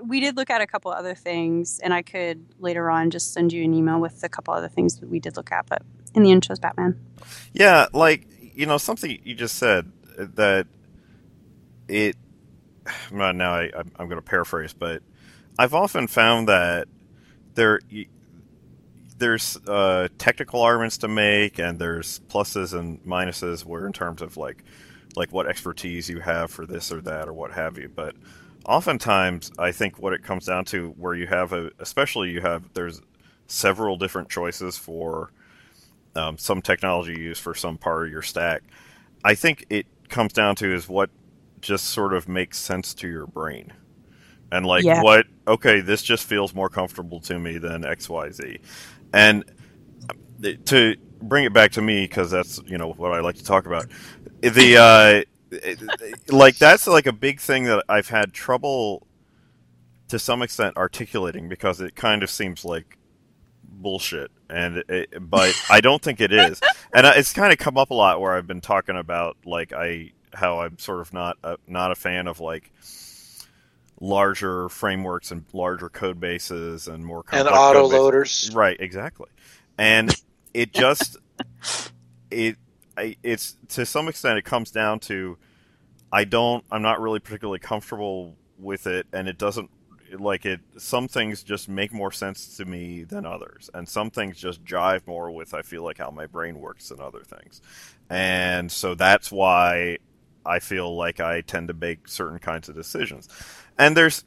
We did look at a couple other things, and I could later on just send you an email with a couple other things that we did look at, but in the intros, Batman. Yeah. Like, you know, something you just said that, I'm going to paraphrase, but I've often found that there's technical arguments to make, and there's pluses and minuses where in terms of like what expertise you have for this or that or what have you. But oftentimes, I think what it comes down to, where you have there's several different choices for some technology you use for some part of your stack. I think it comes down to is what just sort of makes sense to your brain. And okay, this just feels more comfortable to me than XYZ. And to bring it back to me, because that's, what I like to talk about. That's like a big thing that I've had trouble to some extent articulating, because it kind of seems like bullshit. But I don't think it is. And it's kind of come up a lot where I've been talking about how I'm sort of not a fan of larger frameworks and larger code bases and more complex and auto loaders. Right, exactly. And it just it's to some extent it comes down to I'm not really particularly comfortable with it, and it doesn't some things just make more sense to me than others, and some things just jive more with I feel like how my brain works than other things. And so that's why I feel like I tend to make certain kinds of decisions. And there's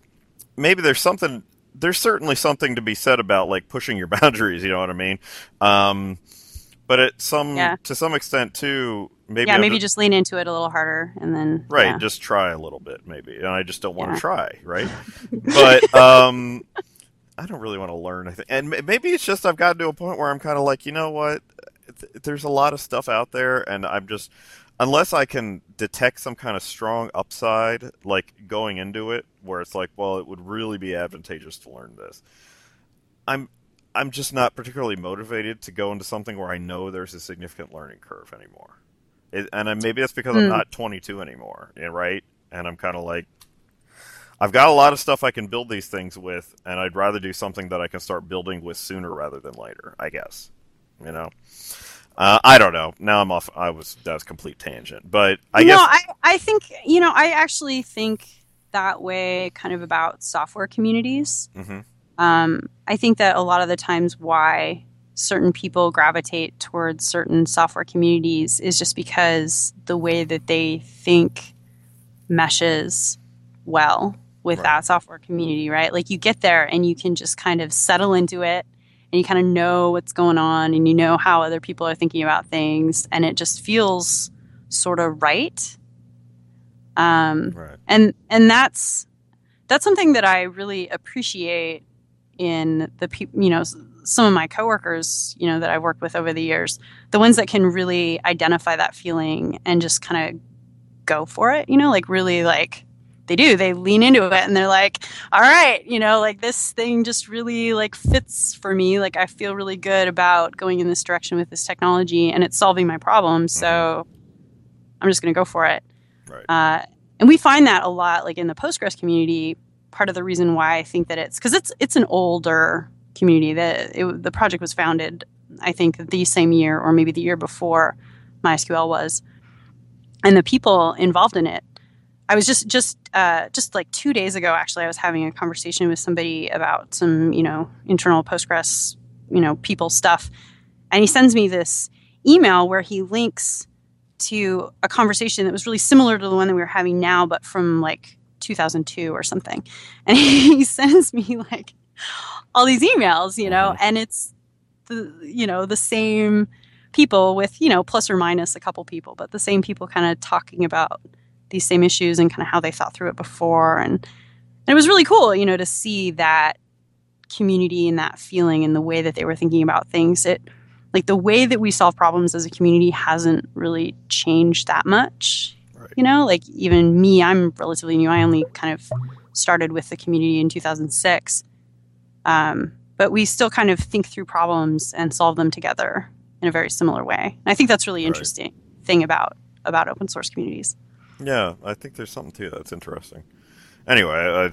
certainly something to be said about pushing your boundaries, you know what I mean? But to some extent too, maybe just lean into it a little harder and then just try a little bit maybe. And I just don't want to try, right? But I don't really want to learn, I think. And maybe it's just I've gotten to a point where I'm kind of you know what? There's a lot of stuff out there, and I'm just unless I can detect some kind of strong upside, going into it, where it's well, it would really be advantageous to learn this. I'm just not particularly motivated to go into something where I know there's a significant learning curve anymore. Maybe that's because I'm not 22 anymore, right? And I'm kind of I've got a lot of stuff I can build these things with, and I'd rather do something that I can start building with sooner rather than later, I guess, I don't know. Now I'm off. That was a complete tangent, but I guess. I think, I actually think that way kind of about software communities. Mm-hmm. I think that a lot of the times why certain people gravitate towards certain software communities is just because the way that they think meshes well with that software community, right? You get there and you can just kind of settle into it. And you kind of know what's going on, and you know how other people are thinking about things, and it just feels sort of right. And that's something that I really appreciate in the some of my coworkers that I've worked with over the years, the ones that can really identify that feeling and just kind of go for it. Really they lean into it, and they're all right, this thing just really fits for me. I feel really good about going in this direction with this technology, and it's solving my problem. So I'm just going to go for it. Right. And we find that a lot, in the Postgres community. Part of the reason why I think that it's because it's an older community that the project was founded, I think, the same year or maybe the year before MySQL was, and the people involved in it. I was just 2 days ago, actually, I was having a conversation with somebody about some, internal Postgres, people stuff. And he sends me this email where he links to a conversation that was really similar to the one that we were having now, but from 2002 or something. And he sends me all these emails, and it's the same people with, plus or minus a couple people, but the same people kind of talking about these same issues and kind of how they thought through it before. And it was really cool, to see that community and that feeling and the way that they were thinking about things. The way that we solve problems as a community hasn't really changed that much. Right. Even me, I'm relatively new. I only kind of started with the community in 2006. But we still kind of think through problems and solve them together in a very similar way. And I think that's really interesting thing about open source communities. Yeah, I think there's something to it. That's interesting. Anyway,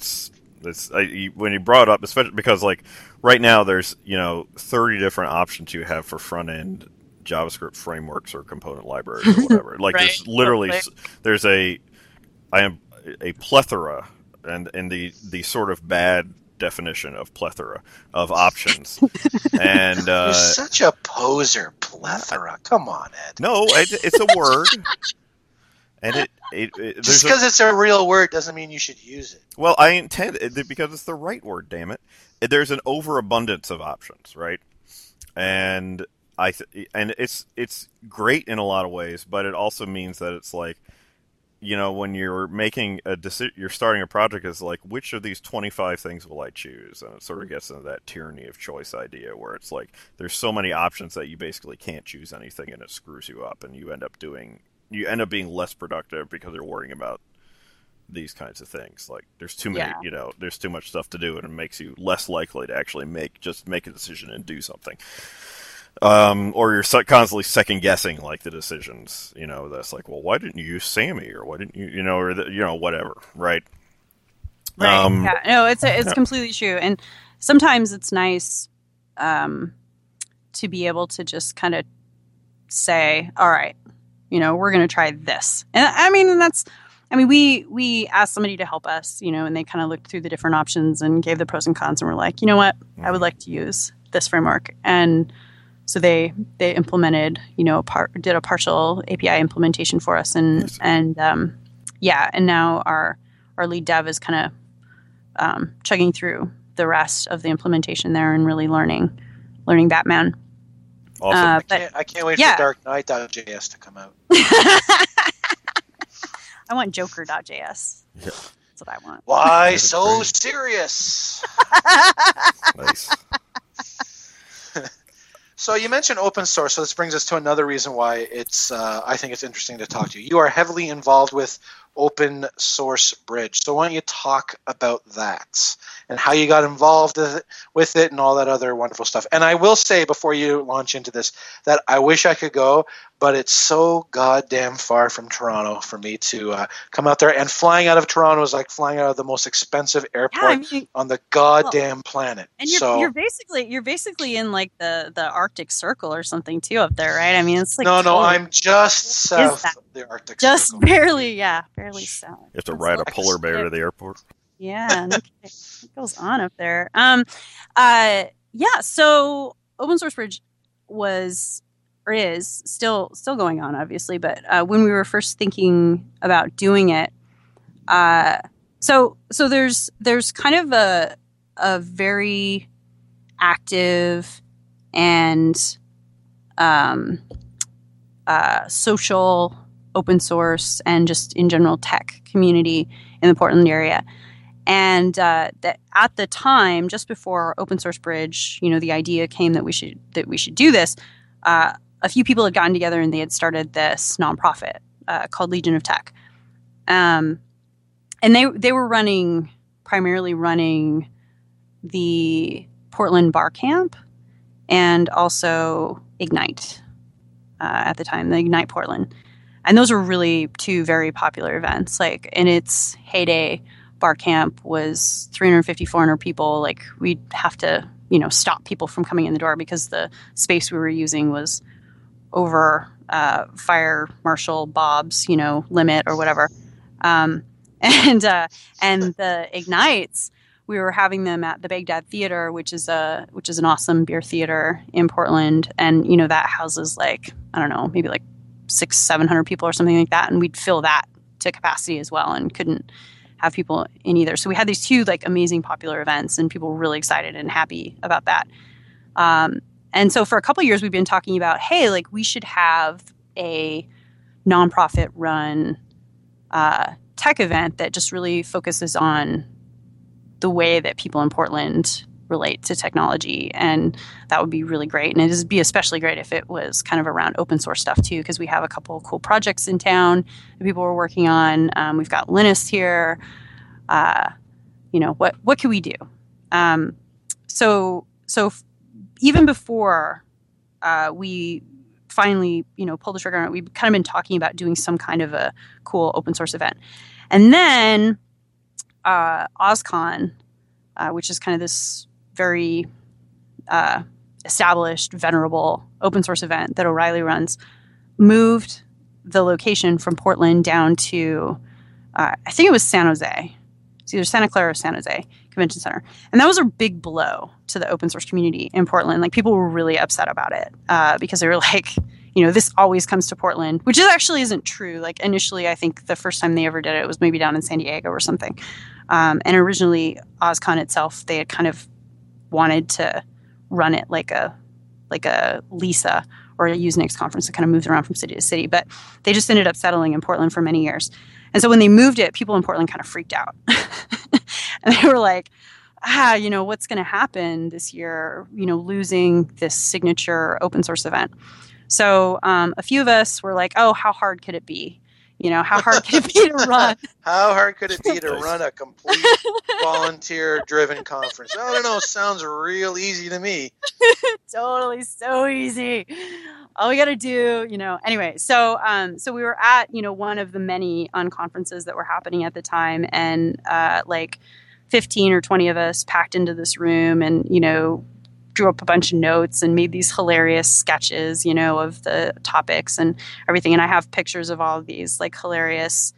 when you brought it up, especially because right now there's 30 different options you have for front end JavaScript frameworks or component libraries or whatever. There's literally there's a plethora, and the sort of bad definition of plethora of options. And you're such a poser, plethora. Come on, Ed. No, it's a word. And just because it's a real word doesn't mean you should use it. Well, I intend it because it's the right word, damn it. There's an overabundance of options, right? And it's great in a lot of ways, but it also means that it's like, you know, when you're making a decision, you're starting a project, is like, which of these 25 things will I choose? And it sort of gets into that tyranny of choice idea where it's like there's so many options that you basically can't choose anything, and it screws you up, and you end up being less productive because you're worrying about these kinds of things. Like there's too many, you know, there's too much stuff to do, and it makes you less likely to actually make a decision and do something. Or you're constantly second guessing like the decisions, you know, that's like, well, why didn't you use Sammy, or why didn't you, you know, or the, you know, whatever. Right. Yeah. No, it's completely true. And sometimes it's nice, to be able to just kind of say, all right, you know, we're going to try this. And we asked somebody to help us, you know, and they kind of looked through the different options and gave the pros and cons, and we're like, you know what, I would like to use this framework. And so they implemented, you know, did a partial API implementation for us, and now our lead dev is kind of chugging through the rest of the implementation there and really learning Batman. Awesome! I can't wait for DarkKnight.js to come out. I want Joker.js. Yeah. That's what I want. Why so serious? Nice. So you mentioned open source, so this brings us to another reason why it's. I think it's interesting to talk to you. You are heavily involved with Open Source Bridge, so why don't you talk about that and how you got involved with it and all that other wonderful stuff. And I will say before you launch into this that I wish I could go, but it's so goddamn far from Toronto for me to come out there. And flying out of Toronto is like flying out of the most expensive airport on the goddamn planet. And you're basically in like the Arctic Circle or something too up there, right? I mean, it's like no, I'm just south of the Arctic Circle. Just barely, yeah. Barely sound. You have to ride a polar bear to the airport. Yeah, no it goes on up there. So Open Source Bridge was or is still going on, obviously. But when we were first thinking about doing it, so there's kind of a very active and social open source and just in general tech community in the Portland area. And that at the time, just before Open Source Bridge, you know, the idea came that we should do this. A few people had gotten together and they had started this nonprofit called Legion of Tech, and they were running the Portland Bar Camp and also Ignite at the time, the Ignite Portland. And those were really two very popular events. Like in its heyday, Bar Camp was 350, 400 people. Like we'd have to, you know, stop people from coming in the door because the space we were using was over Fire Marshal Bob's, you know, limit or whatever. And the Ignites, we were having them at the Baghdad Theater, which is an awesome beer theater in Portland. And you know that houses like I don't know, maybe like 600-700 people or something like that, and we'd fill that to capacity as well and couldn't have people in either. So we had these two like amazing popular events and people were really excited and happy about that. And so for a couple of years we've been talking about, hey, like we should have a nonprofit run tech event that just really focuses on the way that people in Portland relate to technology, and that would be really great. And it would be especially great if it was kind of around open source stuff too, because we have a couple of cool projects in town that people are working on. We've got Linus here. You know, what can we do? So even before we finally, you know, pulled the trigger on it, we've kind of been talking about doing some kind of a cool open source event. And then OSCON, which is kind of this very established, venerable open source event that O'Reilly runs, moved the location from Portland down to, I think it was San Jose. It's either Santa Clara or San Jose Convention Center. And that was a big blow to the open source community in Portland. Like, people were really upset about it because they were like, you know, this always comes to Portland, which is actually isn't true. Like, initially, I think the first time they ever did it was maybe down in San Diego or something. And originally, OSCON itself, they had kind of wanted to run it like a LISA or a Usenix conference that kind of moves around from city to city. But they just ended up settling in Portland for many years. And so when they moved it, people in Portland kind of freaked out. And they were like, you know, what's going to happen this year, you know, losing this signature open source event? So a few of us were like, oh, how hard could it be? You know, how hard could it be to run? How hard could it be to run a complete volunteer-driven conference? I don't know. Sounds real easy to me. Totally so easy. All we got to do, you know. Anyway, so we were at, you know, one of the many unconferences that were happening at the time, and like 15 or 20 of us packed into this room and, you know, drew up a bunch of notes and made these hilarious sketches, you know, of the topics and everything. And I have pictures of all of these like hilarious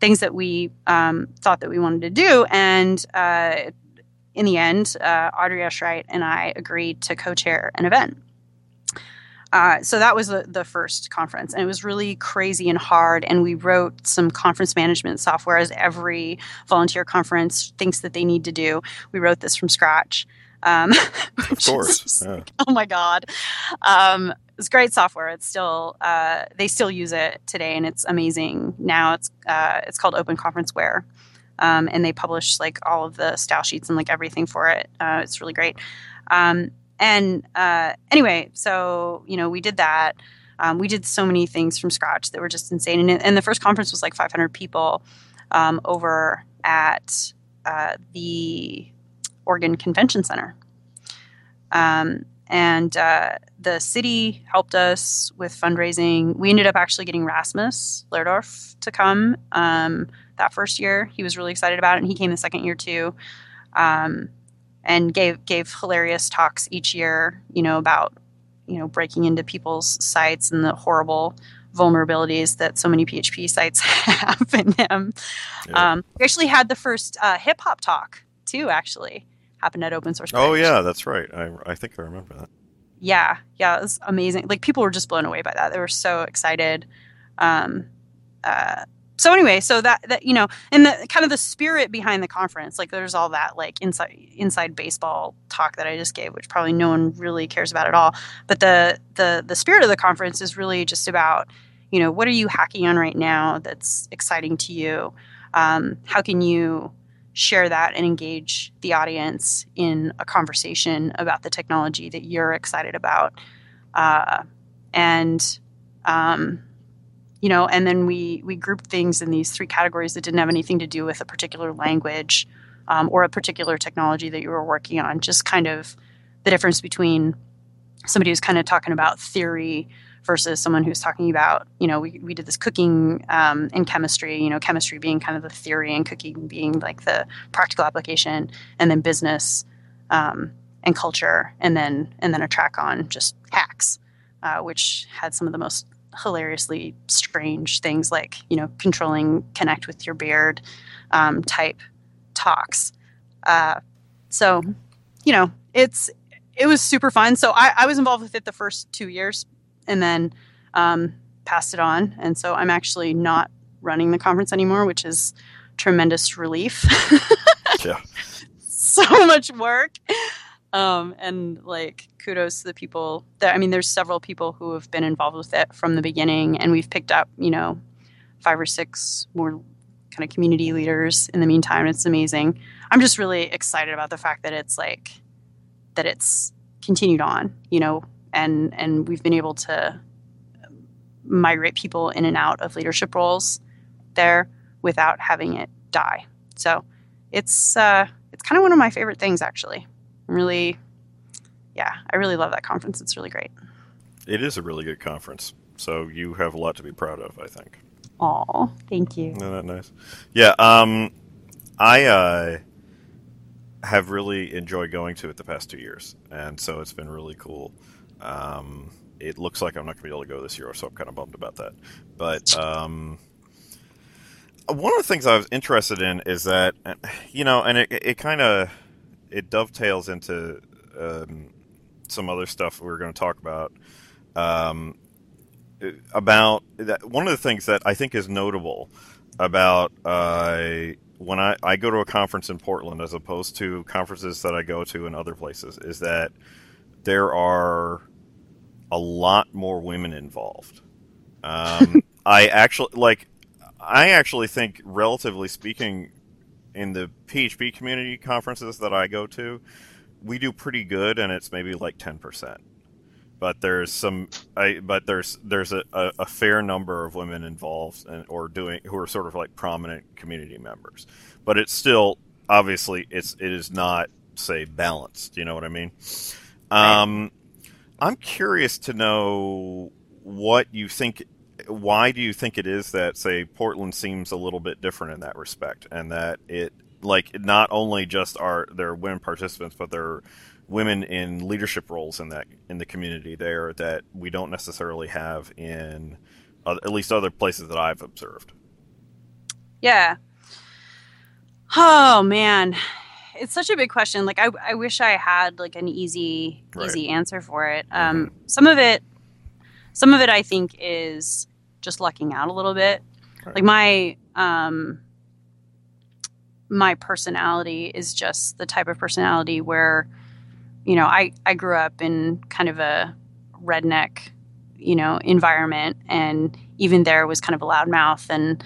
things that we thought that we wanted to do. And in the end, Audrey Eschright and I agreed to co-chair an event. So that was the first conference, and it was really crazy and hard. And we wrote some conference management software, as every volunteer conference thinks that they need to do. We wrote this from scratch. Of course. Yeah. Like, oh my God. It's great software. It's still, they still use it today, and it's amazing. Now it's called Open Conferenceware. And they publish like all of the style sheets and like everything for it. It's really great. Anyway, so, you know, we did that. We did so many things from scratch that were just insane. And the first conference was like 500 people, over at, the Oregon Convention Center. The city helped us with fundraising. We ended up actually getting Rasmus Lerdorf to come that first year. He was really excited about it, and he came the second year too, and gave hilarious talks each year, you know, about, you know, breaking into people's sites and the horrible vulnerabilities that so many PHP sites have in them. Yeah. We actually had the first hip-hop talk too, actually. Happened at Open Source Bridge. Oh yeah, that's right. I think I remember that. Yeah, it was amazing. Like, people were just blown away by that. They were so excited. So anyway, so that you know, and the kind of the spirit behind the conference, like there's all that like inside baseball talk that I just gave, which probably no one really cares about at all. But the spirit of the conference is really just about, you know, what are you hacking on right now that's exciting to you? How can you share that and engage the audience in a conversation about the technology that you're excited about. You know, and then we grouped things in these three categories that didn't have anything to do with a particular language, or a particular technology that you were working on. Just kind of the difference between somebody who's kind of talking about theory versus someone who's talking about, you know, we did this cooking and chemistry, you know, chemistry being kind of the theory and cooking being like the practical application, and then business and culture, and then a track on just hacks, which had some of the most hilariously strange things like, you know, controlling connect with your beard type talks. So, you know, it was super fun. So I was involved with it the first 2 years, and then passed it on. And so I'm actually not running the conference anymore, which is tremendous relief. Yeah. So much work. And like, kudos to the people that, I mean, there's several people who have been involved with it from the beginning, and we've picked up, you know, 5 or 6 more kind of community leaders in the meantime. It's amazing. I'm just really excited about the fact that it's like, that it's continued on, you know, and we've been able to migrate people in and out of leadership roles there without having it die. So it's kind of one of my favorite things, actually. I really love that conference. It's really great. It is a really good conference. So you have a lot to be proud of, I think. Aw, thank you. Isn't that nice? Yeah, I have really enjoyed going to it the past 2 years, and so it's been really cool. It looks like I'm not going to be able to go this year, so I'm kind of bummed about that. But one of the things I was interested in is that, you know, and it dovetails into some other stuff we were going to talk about that. One of the things that I think is notable about when I go to a conference in Portland as opposed to conferences that I go to in other places is that there are a lot more women involved. I actually think, relatively speaking, in the PHP community conferences that I go to, we do pretty good, and it's maybe like 10%. But there's some, but there's a fair number of women involved, and who are sort of like prominent community members. But it's still obviously it is not, say, balanced. You know what I mean? I'm curious to know what you think. Why do you think it is that, say, Portland seems a little bit different in that respect, and that it, like, not only just there are women participants, but there are women in leadership roles in the community there that we don't necessarily have in at least other places that I've observed? Yeah. Oh man, it's such a big question. Like, I wish I had like an easy answer for it. Some of it I think is just lucking out a little bit. Right. Like my personality is just the type of personality where, you know, I grew up in kind of a redneck, you know, environment, and even there was kind of a loudmouth and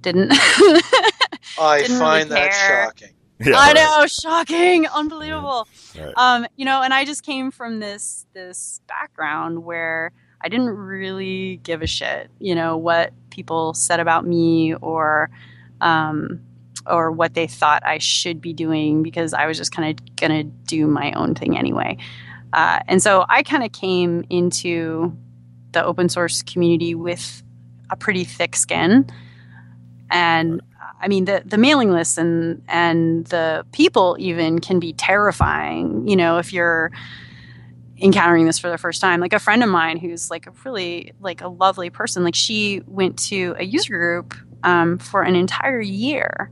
didn't. I find that shocking. Yeah, I know, right. Shocking, unbelievable. Yeah. Right. You know, and I just came from this background where I didn't really give a shit, you know, what people said about me or what they thought I should be doing, because I was just kind of going to do my own thing anyway. And so I kind of came into the open source community with a pretty thick skin. And I mean, the mailing lists and the people even can be terrifying, you know, if you're encountering this for the first time. Like a friend of mine who's like a really like a lovely person, like she went to a user group for an entire year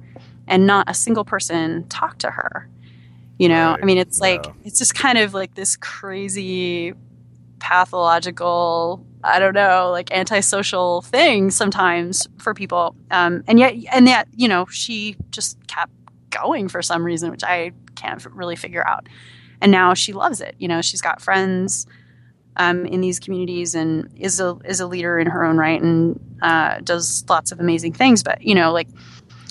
and not a single person talked to her, you know. Right. I mean, it's like, it's just kind of like this crazy pathological, I don't know, like antisocial thing sometimes for people. And yet, you know, she just kept going for some reason, which I can't really figure out. And now she loves it. You know, she's got friends in these communities and is a leader in her own right and does lots of amazing things. But, you know, like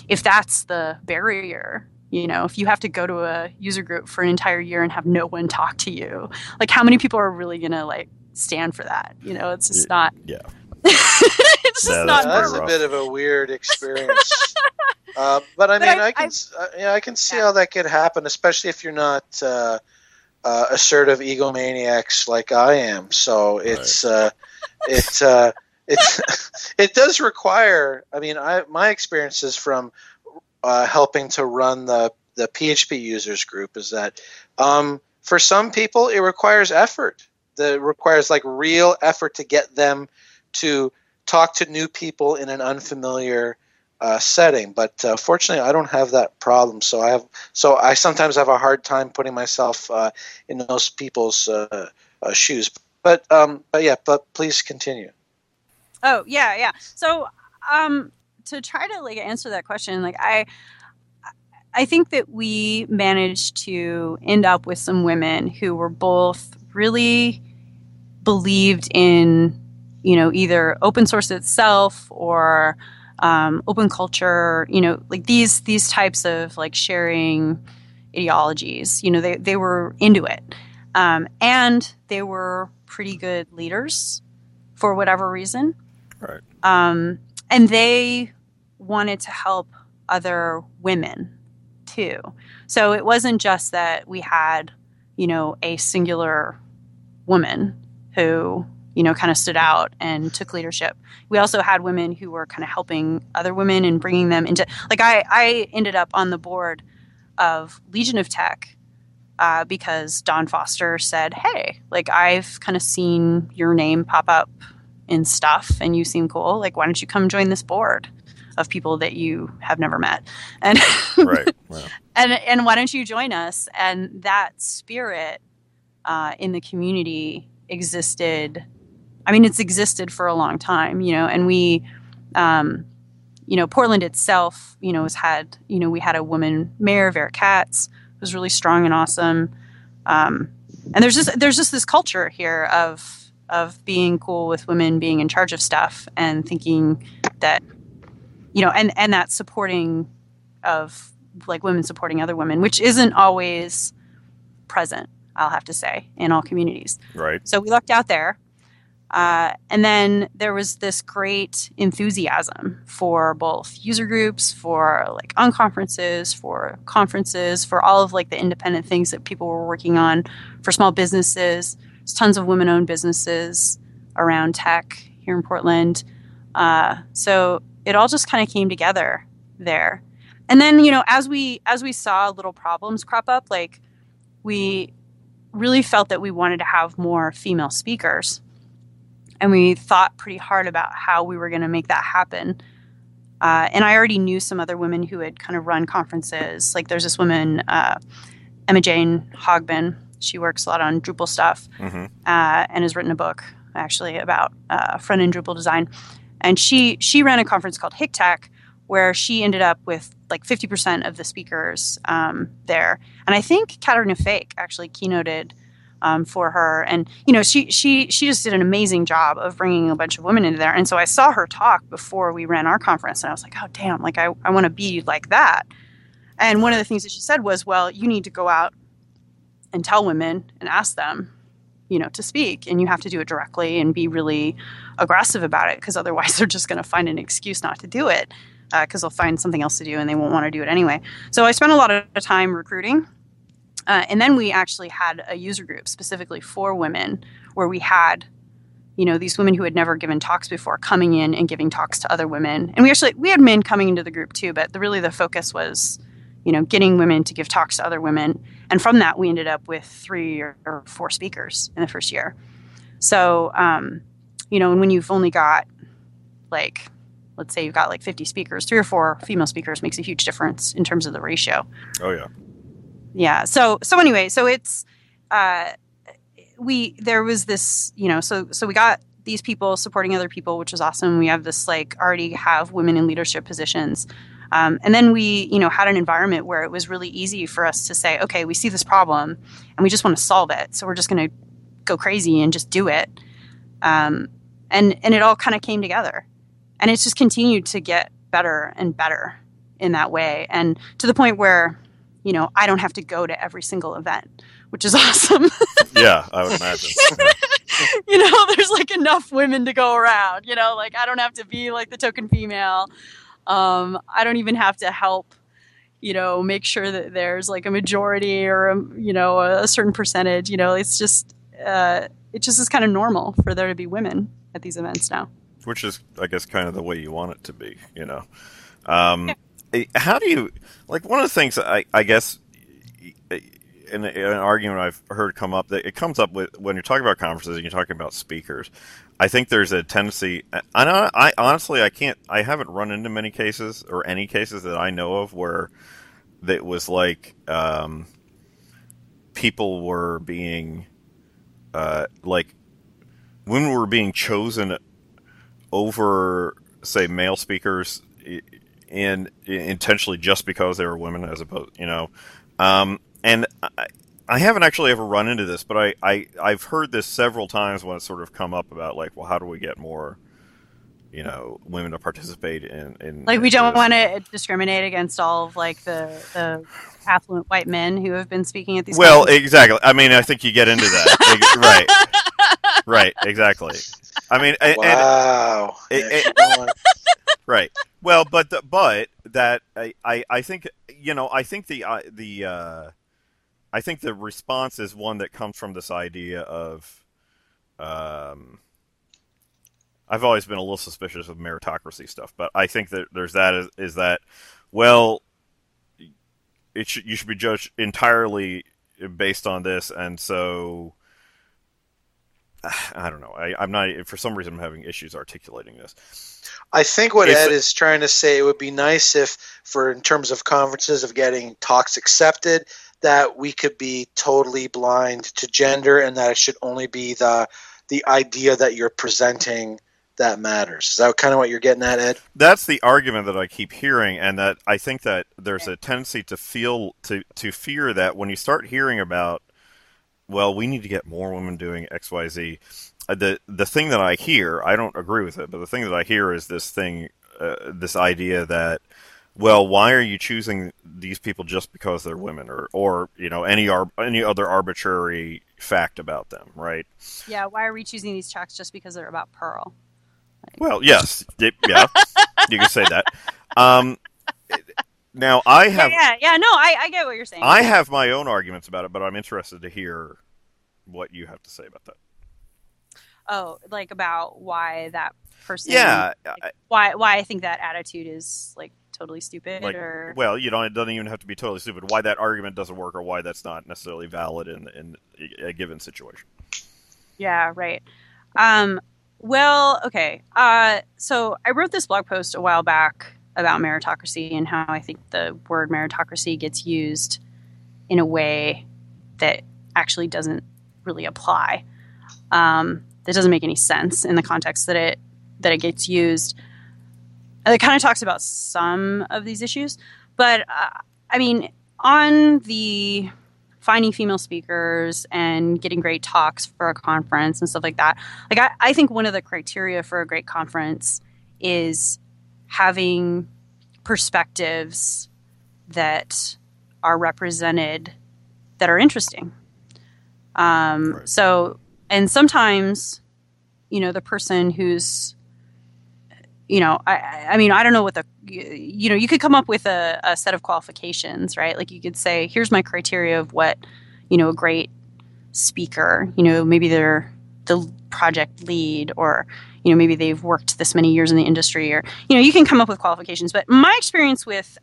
if that's the barrier, you know, if you have to go to a user group for an entire year and have no one talk to you, like how many people are really going to like stand for that? You know, it's just not. Yeah. It's just not. That's a bit of a weird experience. But I mean, I can see how that could happen, especially if you're not assertive egomaniacs like I am. So it's right. It does require. I mean, my experiences from helping to run the PHP users group is that for some people it requires effort. It requires like real effort to get them to talk to new people in an unfamiliar setting, but fortunately I don't have that problem. So I sometimes have a hard time putting myself in those people's shoes. But please continue. Oh yeah. So to try to like answer that question, like I think that we managed to end up with some women who were both really believed in, you know, either open source itself or open culture, you know, like these types of like sharing ideologies, you know, they were into it. And they were pretty good leaders for whatever reason. Right. And they wanted to help other women too. So it wasn't just that we had, you know, a singular woman who, you know, kind of stood out and took leadership. We also had women who were kind of helping other women and bringing them into, like I ended up on the board of Legion of Tech because Don Foster said, hey, like I've kind of seen your name pop up in stuff and you seem cool. Like, why don't you come join this board? of people that you have never met. And right. Wow. And why don't you join us? And that spirit in the community existed. I mean, it's existed for a long time, you know, and we, Portland itself, has had, we had a woman mayor, Vera Katz, who's really strong and awesome. And there's just this culture here of being cool with women being in charge of stuff and thinking that, and that supporting of like women supporting other women, which isn't always present, I'll have to say, in all communities. Right. So we lucked out there. And then there was this great enthusiasm for both user groups, for like unconferences, for conferences, for all of like the independent things that people were working on, for small businesses. There's tons of women-owned businesses around tech here in Portland. So it all just kind of came together there. And then, as we saw little problems crop up, like we really felt that we wanted to have more female speakers. And we thought pretty hard about how we were going to make that happen. And I already knew some other women who had kind of run conferences. Like there's this woman, Emma Jane Hogben. She works a lot on Drupal stuff, and has written a book actually about front-end Drupal design. And she ran a conference called HICTech, where she ended up with like 50% of the speakers there. And I think Katarina Fake actually keynoted for her. And, she just did an amazing job of bringing a bunch of women into there. And so I saw her talk before we ran our conference, and I was like, oh, damn, like I want to be like that. And one of the things that she said was, well, you need to go out and tell women and ask them, to speak, and you have to do it directly and be really aggressive about it, because otherwise they're just going to find an excuse not to do it, because they'll find something else to do and they won't want to do it anyway. So I spent a lot of time recruiting. And then we actually had a user group specifically for women, where we had, these women who had never given talks before coming in and giving talks to other women. And we had men coming into the group too, but really the focus was, getting women to give talks to other women. And from that, we ended up with 3 or 4 speakers in the first year. So, and when you've only got like, let's say you've got like 50 speakers, 3 or 4 female speakers makes a huge difference in terms of the ratio. Oh, yeah. Yeah. So anyway, so it's, there was this, so we got these people supporting other people, which was awesome. We have this, already have women in leadership positions. And then we, had an environment where it was really easy for us to say, okay, we see this problem and we just want to solve it. So we're just going to go crazy and just do it. And it all kind of came together, and it's just continued to get better and better in that way. And to the point where, I don't have to go to every single event, which is awesome. Yeah, I would imagine. There's enough women to go around, I don't have to be the token female. I don't even have to help, make sure that there's a majority or, a certain percentage, it's just, it just is kind of normal for there to be women at these events now. Which is, I guess, kind of the way you want it to be, yeah. How do you, one of the things I guess in an argument I've heard come up, that it comes up with when you're talking about conferences and you're talking about speakers, I think there's a tendency, and I honestly, I haven't run into many cases or any cases that I know of where it was people were being, women were being chosen over, say, male speakers and intentionally just because they were women, as opposed, and I haven't actually ever run into this, but I've heard this several times when it's sort of come up about how do we get more, women to participate in we don't want to discriminate against all of the affluent white men who have been speaking at these. Well, conferences. Exactly. I mean, I think you get into that. Right. Right. Exactly. I mean, wow. Right. Well, I think the response is one that comes from this idea of, I've always been a little suspicious of meritocracy stuff, but I think that there's that is that, well, you should be judged entirely based on this, and so I don't know. I'm not, for some reason, I'm having issues articulating this. I think what Ed is trying to say, it would be nice if, for in terms of conferences of getting talks accepted, that we could be totally blind to gender and that it should only be the idea that you're presenting that matters. Is that kind of what you're getting at, Ed? That's the argument that I keep hearing, and that I think that there's a tendency to fear that when you start hearing about, well, we need to get more women doing X, Y, Z. The thing that I hear, I don't agree with it, but the thing that I hear is this thing, this idea that, well, why are you choosing these people just because they're women, or you know, any other arbitrary fact about them, right? Yeah, why are we choosing these tracks just because they're about Perl? Like... Well, yes, yeah, you can say that. Now I have, no, I get what you're saying. I have my own arguments about it, but I'm interested to hear what you have to say about that. Oh, like about why that person? Yeah, like, why I think that attitude is like totally stupid, like, or well, you know, it doesn't even have to be totally stupid. Why that argument doesn't work, or why that's not necessarily valid in a given situation. Yeah. Right. Well. Okay. So I wrote this blog post a while back about meritocracy and how I think the word meritocracy gets used in a way that actually doesn't really apply. That doesn't make any sense in the context that it gets used. And it kind of talks about some of these issues, but I mean, on the finding female speakers and getting great talks for a conference and stuff like that, like I think one of the criteria for a great conference is having perspectives that are represented that are interesting. Right. So, and sometimes, you know, the person who's, you know, I mean, I don't know what the, you know, you could come up with a set of qualifications, right? Like you could say, here's my criteria of what, you know, a great speaker, you know, maybe they're the project lead, or, you know, maybe they've worked this many years in the industry, or, you know, you can come up with qualifications. But my experience with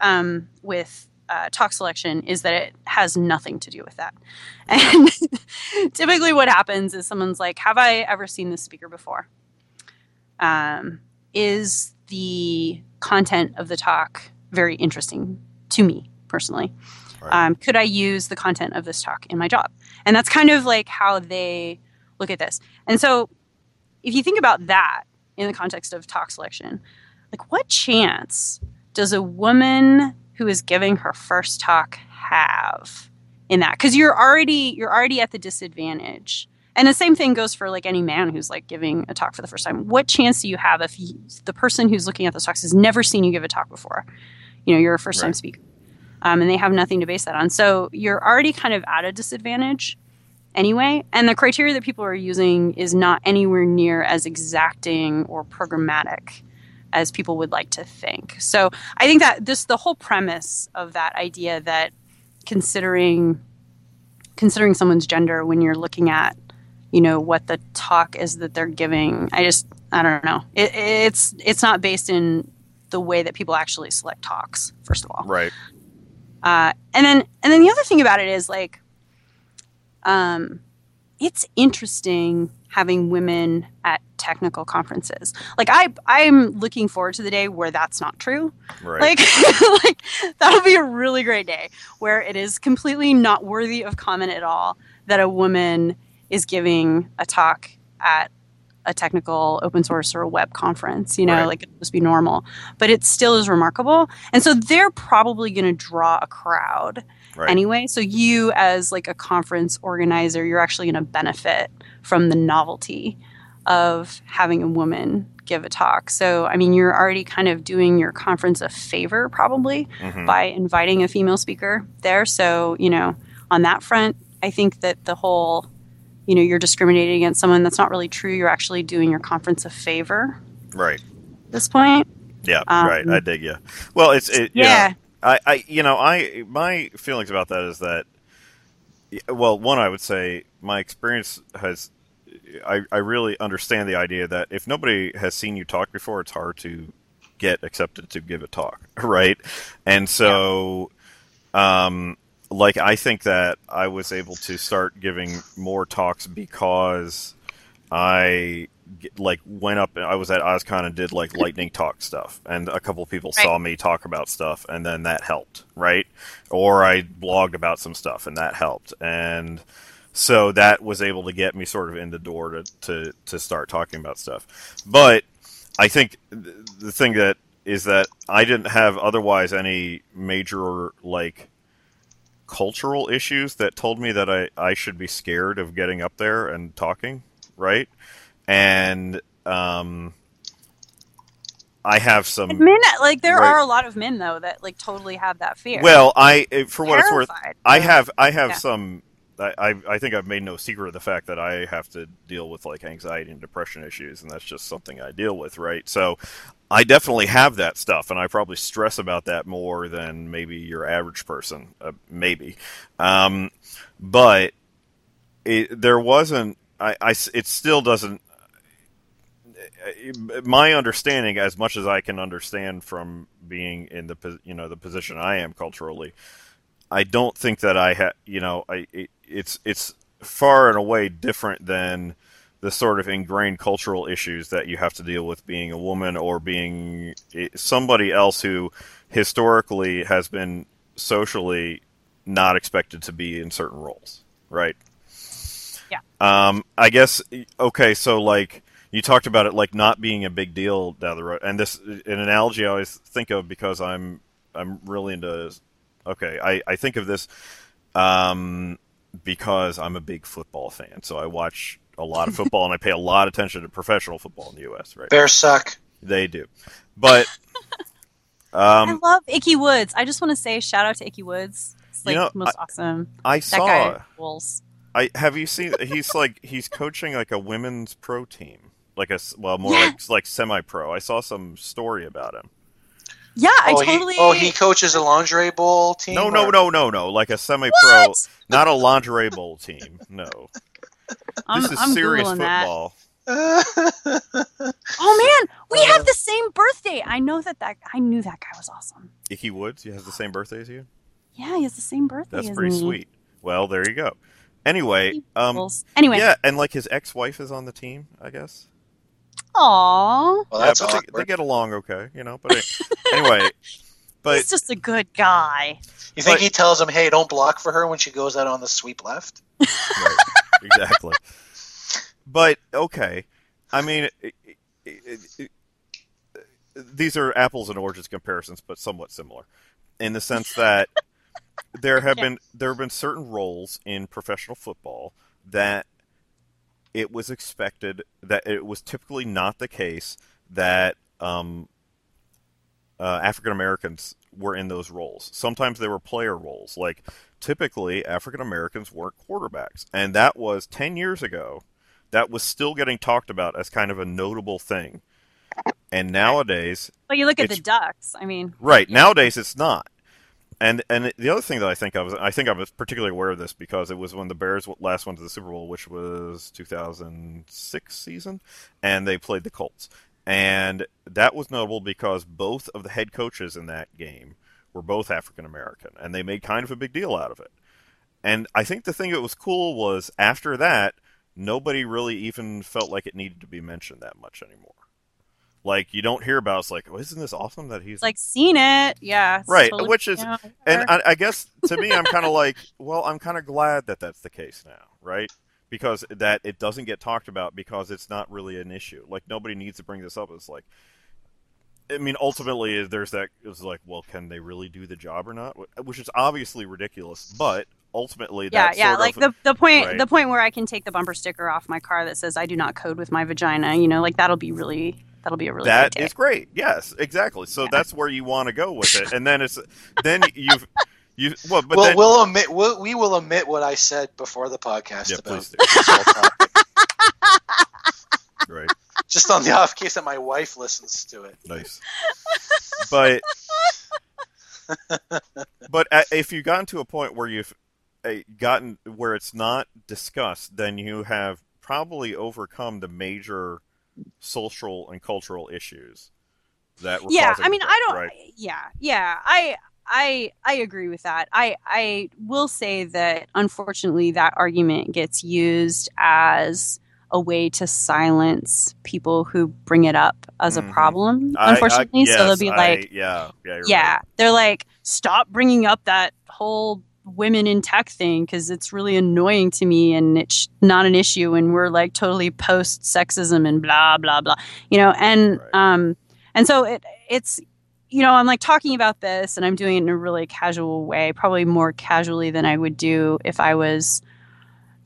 talk selection is that it has nothing to do with that. And typically what happens is someone's like, have I ever seen this speaker before? Is the content of the talk very interesting to me personally? Right. Could I use the content of this talk in my job? And that's kind of like how they look at this. And so if you think about that in the context of talk selection, like what chance does a woman who is giving her first talk have in that? Because you're already at the disadvantage. And the same thing goes for like any man who's like giving a talk for the first time. What chance do you have if the person who's looking at those talks has never seen you give a talk before? You know, you're a first-time right. speaker. And they have nothing to base that on. So you're already kind of at a disadvantage anyway. And the criteria that people are using is not anywhere near as exacting or programmatic as people would like to think. So I think that the whole premise of that idea that considering someone's gender when you're looking at, you know, what the talk is that they're giving, I don't know. It's not based in the way that people actually select talks, first of all. Right. And then the other thing about it is like, it's interesting having women at technical conferences. Like I'm looking forward to the day where that's not true. Right. Like, like that'll be a really great day where it is completely not worthy of comment at all that a woman is giving a talk at a technical open source or a web conference, you know, right. like it's supposed to be normal, but it still is remarkable. And so they're probably going to draw a crowd right. anyway. So you as like a conference organizer, you're actually going to benefit from the novelty of having a woman give a talk. So, I mean, you're already kind of doing your conference a favor probably mm-hmm. by inviting a female speaker there. So, you know, on that front, I think that the whole, you know, you're discriminating against someone that's not really true. You're actually doing your conference a favor. Right. At this point. Yeah. Right. I dig you. Well, yeah. You know, my feelings about that is that, well, one, I would say my experience has, I really understand the idea that if nobody has seen you talk before, it's hard to get accepted to give a talk. Right. And so, yeah. Like, I think that I was able to start giving more talks because I like went up and I was at OSCON and did like lightning talk stuff, and a couple of people saw me talk about stuff, and then that helped, right? Or I blogged about some stuff and that helped, and so that was able to get me sort of in the door to start talking about stuff. But I think the thing that is that I didn't have otherwise any major like cultural issues that told me that I should be scared of getting up there and talking, right? And I have some men, like there are a lot of men though that like totally have that fear. Well, for what it's worth, I have some. I think I've made no secret of the fact that I have to deal with like anxiety and depression issues, and that's just something I deal with, right? So I definitely have that stuff, and I probably stress about that more than maybe your average person, maybe. But there wasn't. It still doesn't. My understanding, as much as I can understand from being in the position I am culturally, I don't think that I have, it's far and away different than the sort of ingrained cultural issues that you have to deal with being a woman or being somebody else who historically has been socially not expected to be in certain roles, right? Yeah. I guess, okay, so like you talked about it like not being a big deal down the road, and this an analogy I always think of because I'm really into. Okay, I think of this because I'm a big football fan, so I watch a lot of football and I pay a lot of attention to professional football in the U.S. Right? Bears suck. They do, but I love Icky Woods. I just want to say shout out to Icky Woods. It's like most awesome. I saw that guy rules. Have you seen? He's like he's coaching like a women's pro team, like a like semi-pro. I saw some story about him. Yeah, I totally... he coaches a lingerie bowl team? No. Like a semi-pro, not a lingerie bowl team. No. This is serious football. Oh, man, we have the same birthday. I know that I knew that guy was awesome. Icky Woods, he has the same birthday as you? Yeah, he has the same birthday as me. That's pretty sweet. Well, there you go. Anyway. Yeah, and like his ex-wife is on the team, I guess. Aww. Well, that's they get along okay, But anyway, he's just a good guy. You think he tells him, "Hey, don't block for her when she goes out on the sweep left"? Right, exactly. But okay, I mean, these are apples and oranges comparisons, but somewhat similar in the sense that there have been certain roles in professional football that. It was expected that it was typically not the case that African Americans were in those roles. Sometimes they were player roles. Like typically African Americans weren't quarterbacks. And that was 10 years ago. That was still getting talked about as kind of a notable thing. And nowadays, but you look at the Ducks. I mean, right. Yeah. Nowadays it's not. And the other thing that I think I was particularly aware of this because it was when the Bears last went to the Super Bowl, which was 2006 season, and they played the Colts. And that was notable because both of the head coaches in that game were both African American, and they made kind of a big deal out of it. And I think the thing that was cool was after that, nobody really even felt like it needed to be mentioned that much anymore. Like, you don't hear about it's like, oh, isn't this awesome that he's... Like, seen it, yeah. Right, totally, which is... and I guess, to me, I'm kind of like, well, I'm kind of glad that that's the case now, right? Because that it doesn't get talked about because it's not really an issue. Like, nobody needs to bring this up. It's like... I mean, ultimately, there's that... It's like, well, can they really do the job or not? Which is obviously ridiculous, but... Ultimately, that's the point where I can take the bumper sticker off my car that says I do not code with my vagina. Like that'll be a really that is great. Yes, exactly. So that's where you want to go with it, and then we will omit what I said before the podcast about this whole topic. Right. Just on the off case that my wife listens to it. Nice, but. But if you've gotten to a point where where it's not discussed, then you have probably overcome the major social and cultural issues that were causing I agree with that. I will say that unfortunately that argument gets used as a way to silence people who bring it up as a problem, unfortunately. So they'll be like, right. They're like, stop bringing up that whole women in tech thing because it's really annoying to me and it's not an issue. And we're like totally post sexism and blah, blah, blah, you know? And, and so it's, you know, I'm like talking about this and I'm doing it in a really casual way, probably more casually than I would do if I was,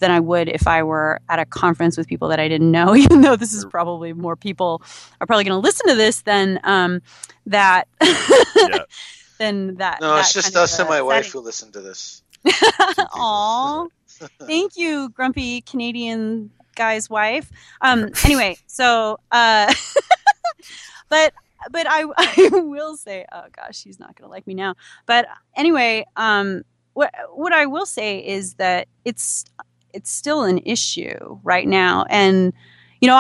than I would if I were at a conference with people that I didn't know, even though this is probably more people are probably going to listen to this than that. Than that. No, that it's just us and my wife who listen to this. Aww. Thank you, grumpy Canadian guy's wife. Anyway, so, but I will say, oh gosh, he's not going to like me now. But anyway, what I will say is that it's still an issue right now. And, you know,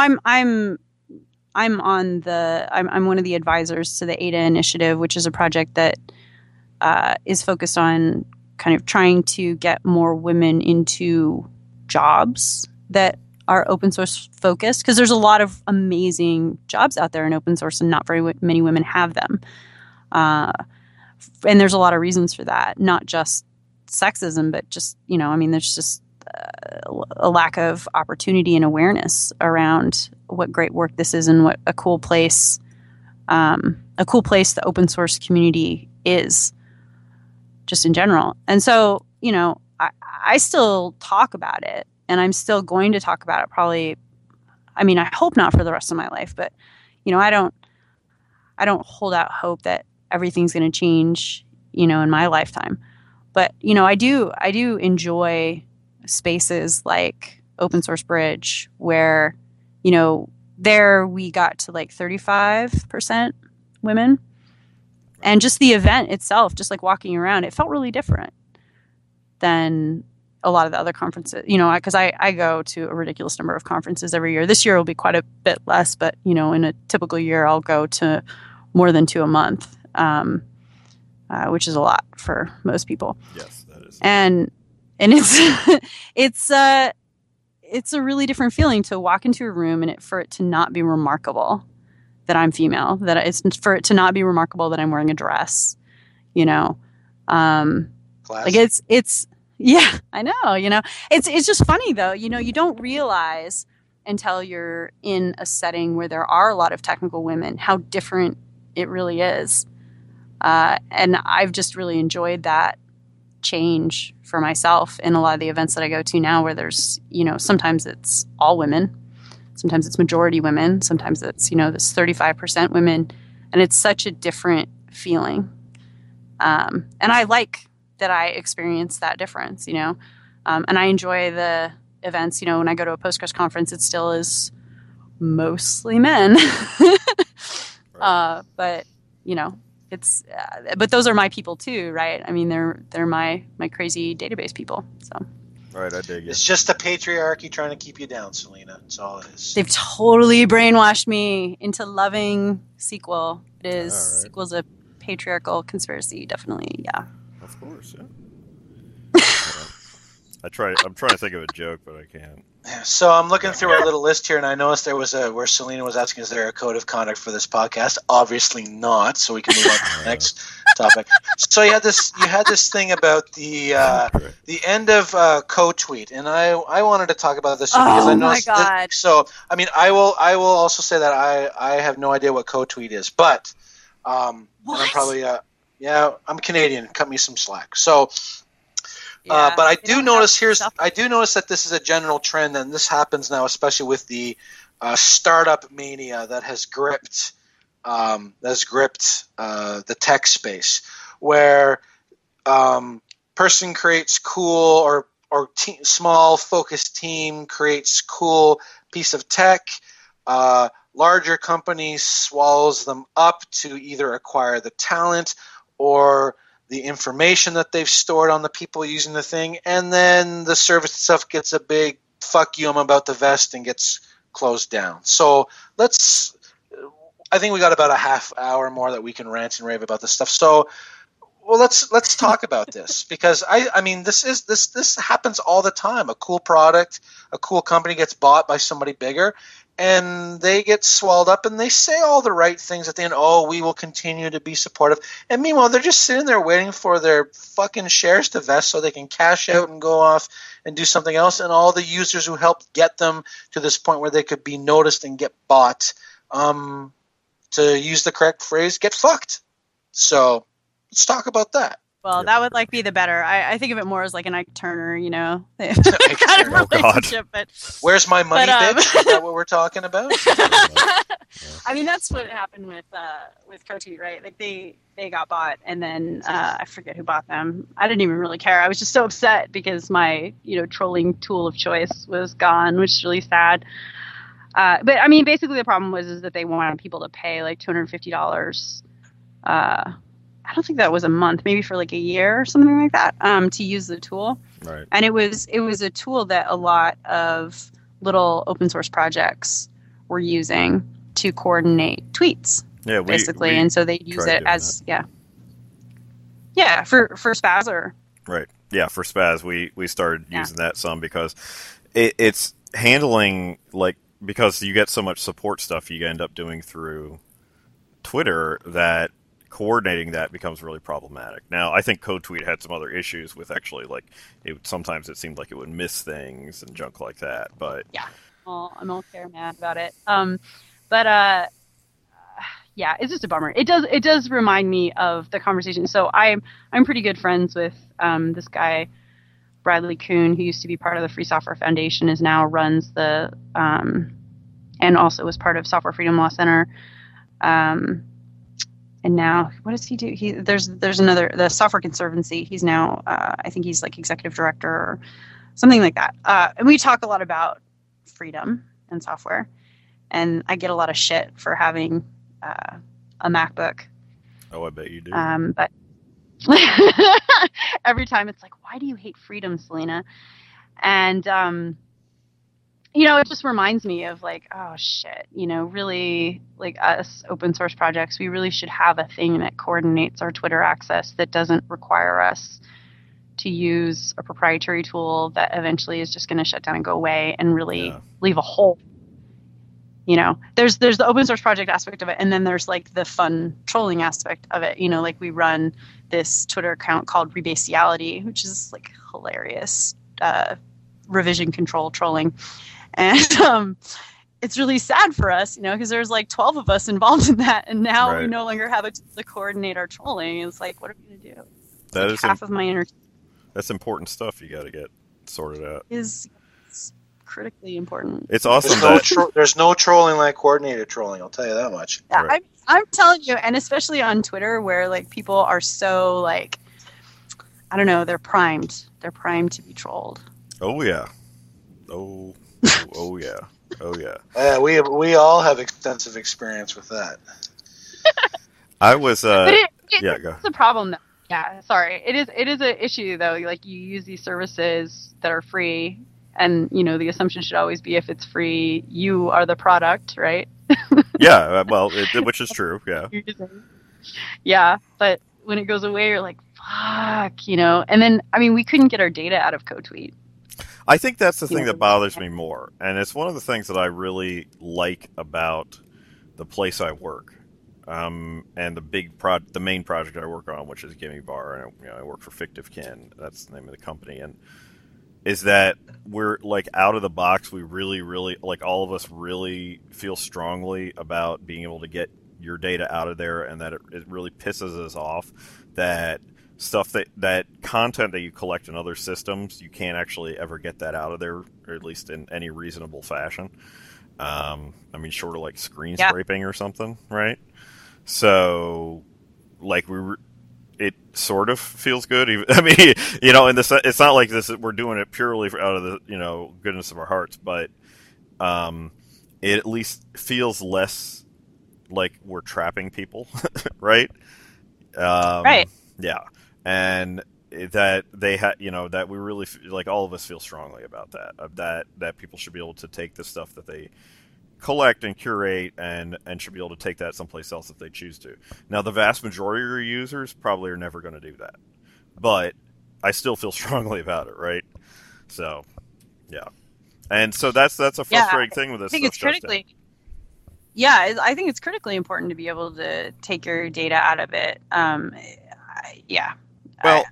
I'm one of the advisors to the ADA initiative, which is a project that is focused on kind of trying to get more women into jobs that are open source focused. Cause there's a lot of amazing jobs out there in open source and not very many women have them. And there's a lot of reasons for that, not just sexism, but just, you know, I mean, there's just a lack of opportunity and awareness around what great work this is and what a cool place the open source community is just in general. And so, you know, I still talk about it and I'm still going to talk about it probably. I mean, I hope not for the rest of my life, but you know, I don't hold out hope that everything's going to change, you know, in my lifetime. But, you know, I do enjoy spaces like Open Source Bridge where, you know, there we got to like 35% women, and just the event itself, just like walking around, it felt really different than a lot of the other conferences, you know, because I go to a ridiculous number of conferences every year. This year will be quite a bit less, but, you know, in a typical year, I'll go to more than 2 a month, which is a lot for most people. Yes, that is. And it's it's a really different feeling to walk into a room and for it to not be remarkable that I'm female, for it to not be remarkable that I'm wearing a dress, you know. Like it's yeah, I know, you know. It's just funny though, you know, you don't realize until you're in a setting where there are a lot of technical women how different it really is. And I've just really enjoyed that change for myself in a lot of the events that I go to now, where there's, you know, sometimes it's all women, sometimes it's majority women, sometimes it's, you know, this 35% women, and it's such a different feeling. And I like that I experience that difference, you know, and I enjoy the events, you know, when I go to a Postgres conference, it still is mostly men, but, you know, it's, but those are my people too, right? I mean, they're my crazy database people. So, right, I dig it. It's just the patriarchy trying to keep you down, Selena. That's all it is. They've totally brainwashed me into loving SQL. It is SQL's a patriarchal conspiracy, definitely. Yeah. Of course, yeah. I'm trying to think of a joke, but I can't. So I'm looking through our little list here, and I noticed there was where Selena was asking, is there a code of conduct for this podcast? Obviously not, so we can move on to the next topic. So you had this thing about the end of CoTweet, and I wanted to talk about this because I noticed. Oh my God! So I mean, I will also say that I have no idea what CoTweet is, but and I'm probably I'm Canadian. Cut me some slack. So. But I do notice that this is a general trend, and this happens now, especially with the startup mania that has gripped the tech space, where person creates cool or small focused team creates cool piece of tech. Larger company swallows them up to either acquire the talent or the information that they've stored on the people using the thing, and then the service itself gets a big fuck you, I'm about to vest, and gets closed down. So I think we got about a half hour more that we can rant and rave about this stuff. So Well, let's talk about this, because I mean this happens all the time. A cool product, a cool company gets bought by somebody bigger, and they get swallowed up, and they say all the right things at the end. Oh, we will continue to be supportive. And meanwhile, they're just sitting there waiting for their fucking shares to vest so they can cash out and go off and do something else. And all the users who helped get them to this point where they could be noticed and get bought, to use the correct phrase, get fucked. So let's talk about that. Well, that would like be the better. I think of it more as like an Ike Turner, you know, kind of relationship. Oh, but where's my money, bitch? Is that what we're talking about? I mean, that's what happened with CoTweet, right? Like they got bought, and then I forget who bought them. I didn't even really care. I was just so upset because my trolling tool of choice was gone, which is really sad. But I mean, basically the problem was that they wanted people to pay like $250. I don't think that was a month, maybe for like a year or something like that, to use the tool. Right. And it was a tool that a lot of little open source projects were using to coordinate tweets, basically. And so they use it as, for Spazzer. Right. Yeah, for Spaz, we started using that some because it's handling, like, because you get so much support stuff you end up doing through Twitter that coordinating that becomes really problematic. Now, I think CoTweet had some other issues with actually, like, sometimes it seemed like it would miss things and junk like that. But yeah, well, I'm all fair mad about it. But it's just a bummer. It does remind me of the conversation. So I'm pretty good friends with this guy Bradley Kuhn, who used to be part of the Free Software Foundation, is now runs the and also was part of Software Freedom Law Center. And now, what does he do? There's another, the Software Conservancy. He's now, I think he's like executive director or something like that. And we talk a lot about freedom and software. And I get a lot of shit for having a MacBook. Oh, I bet you do. But every time it's like, why do you hate freedom, Selena? And, it just reminds me of like, oh shit, really, like, us open source projects, we really should have a thing that coordinates our Twitter access that doesn't require us to use a proprietary tool that eventually is just going to shut down and go away and really leave a hole. There's the open source project aspect of it, and then there's like the fun trolling aspect of it. Like we run this Twitter account called Rebasiality, which is like hilarious revision control trolling. And it's really sad for us, because there's like 12 of us involved in that. And now we no longer have to coordinate our trolling. It's like, what are we going to do? It's that like is half of my energy. That's important stuff you got to get sorted out. It's critically important. It's awesome. There's no trolling like coordinated trolling, I'll tell you that much. Yeah, right. I'm telling you, and especially on Twitter where like people are so like, I don't know, they're primed. They're primed to be trolled. Oh, yeah. Oh yeah. We all have extensive experience with that. I was it's a problem though. Yeah, sorry. It is an issue though. Like you use these services that are free, and the assumption should always be if it's free, you are the product, right? Yeah, well, which is true. Yeah. Yeah, but when it goes away, you're like, fuck, And then we couldn't get our data out of CoTweet. I think that's the thing that bothers me more, and it's one of the things that I really like about the place I work, and the main project I work on, which is Gimme Bar, and I work for Fictive Kin. That's the name of the company, and is that we're like out of the box. We really, really like all of us really feel strongly about being able to get your data out of there, and that it really pisses us off that. Stuff that content that you collect in other systems, you can't actually ever get that out of there, or at least in any reasonable fashion. Short of like screen scraping or something, right? So, like it sort of feels good. Even, in this, it's not like this. We're doing it purely out of the goodness of our hearts, but it at least feels less like we're trapping people, right? Right. Yeah. And that they had, that we really like all of us feel strongly about that people should be able to take the stuff that they collect and curate and should be able to take that someplace else if they choose to. Now, the vast majority of your users probably are never going to do that. But I still feel strongly about it, right? So, yeah. And so that's a frustrating thing with this. I think it's critically important to be able to take your data out of it. Well,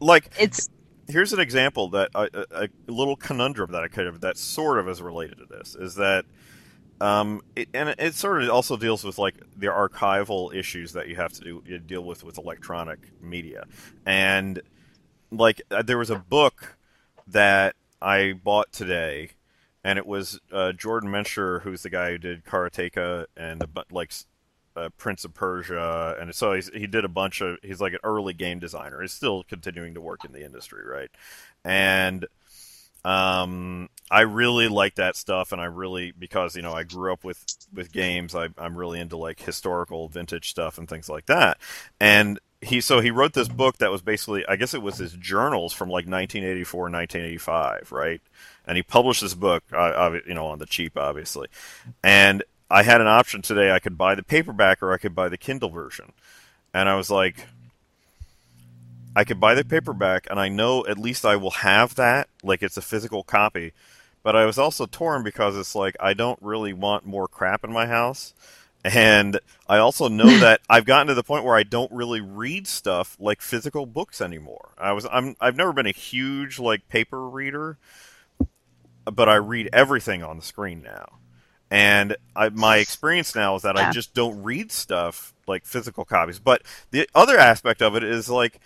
here's an example that a little conundrum that I could have that sort of is related to this is that, it sort of also deals with like the archival issues that you have to deal with electronic media, and like there was a book that I bought today. And it was Jordan Mencher, who's the guy who did Karateka and Prince of Persia, and so he did a bunch of. He's like an early game designer. He's still continuing to work in the industry, right? And I really like that stuff, and I really because I grew up with games. I'm really into like historical vintage stuff and things like that. And he wrote this book that was basically, I guess it was his journals from like 1984, 1985, right? And he published this book, on the cheap, obviously. And I had an option today. I could buy the paperback or I could buy the Kindle version. And I was like, I could buy the paperback, and I know at least I will have that. Like, it's a physical copy. But I was also torn because it's like, I don't really want more crap in my house. And I also know that I've gotten to the point where I don't really read stuff like physical books anymore. I've never been a huge like paper reader, but I read everything on the screen now. And my experience now is that I just don't read stuff like physical copies. But the other aspect of it is like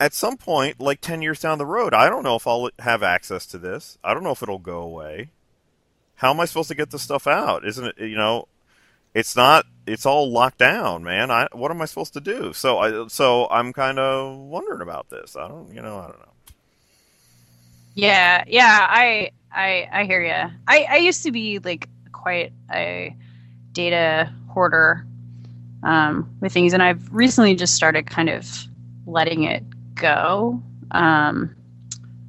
at some point, like 10 years down the road, I don't know if I'll have access to this. I don't know if it'll go away. How am I supposed to get this stuff out? Isn't it, it's not. It's all locked down, man. What am I supposed to do? So I'm kind of wondering about this. I don't know. Yeah. I hear you. I used to be like quite a data hoarder with things, and I've recently just started kind of letting it go. I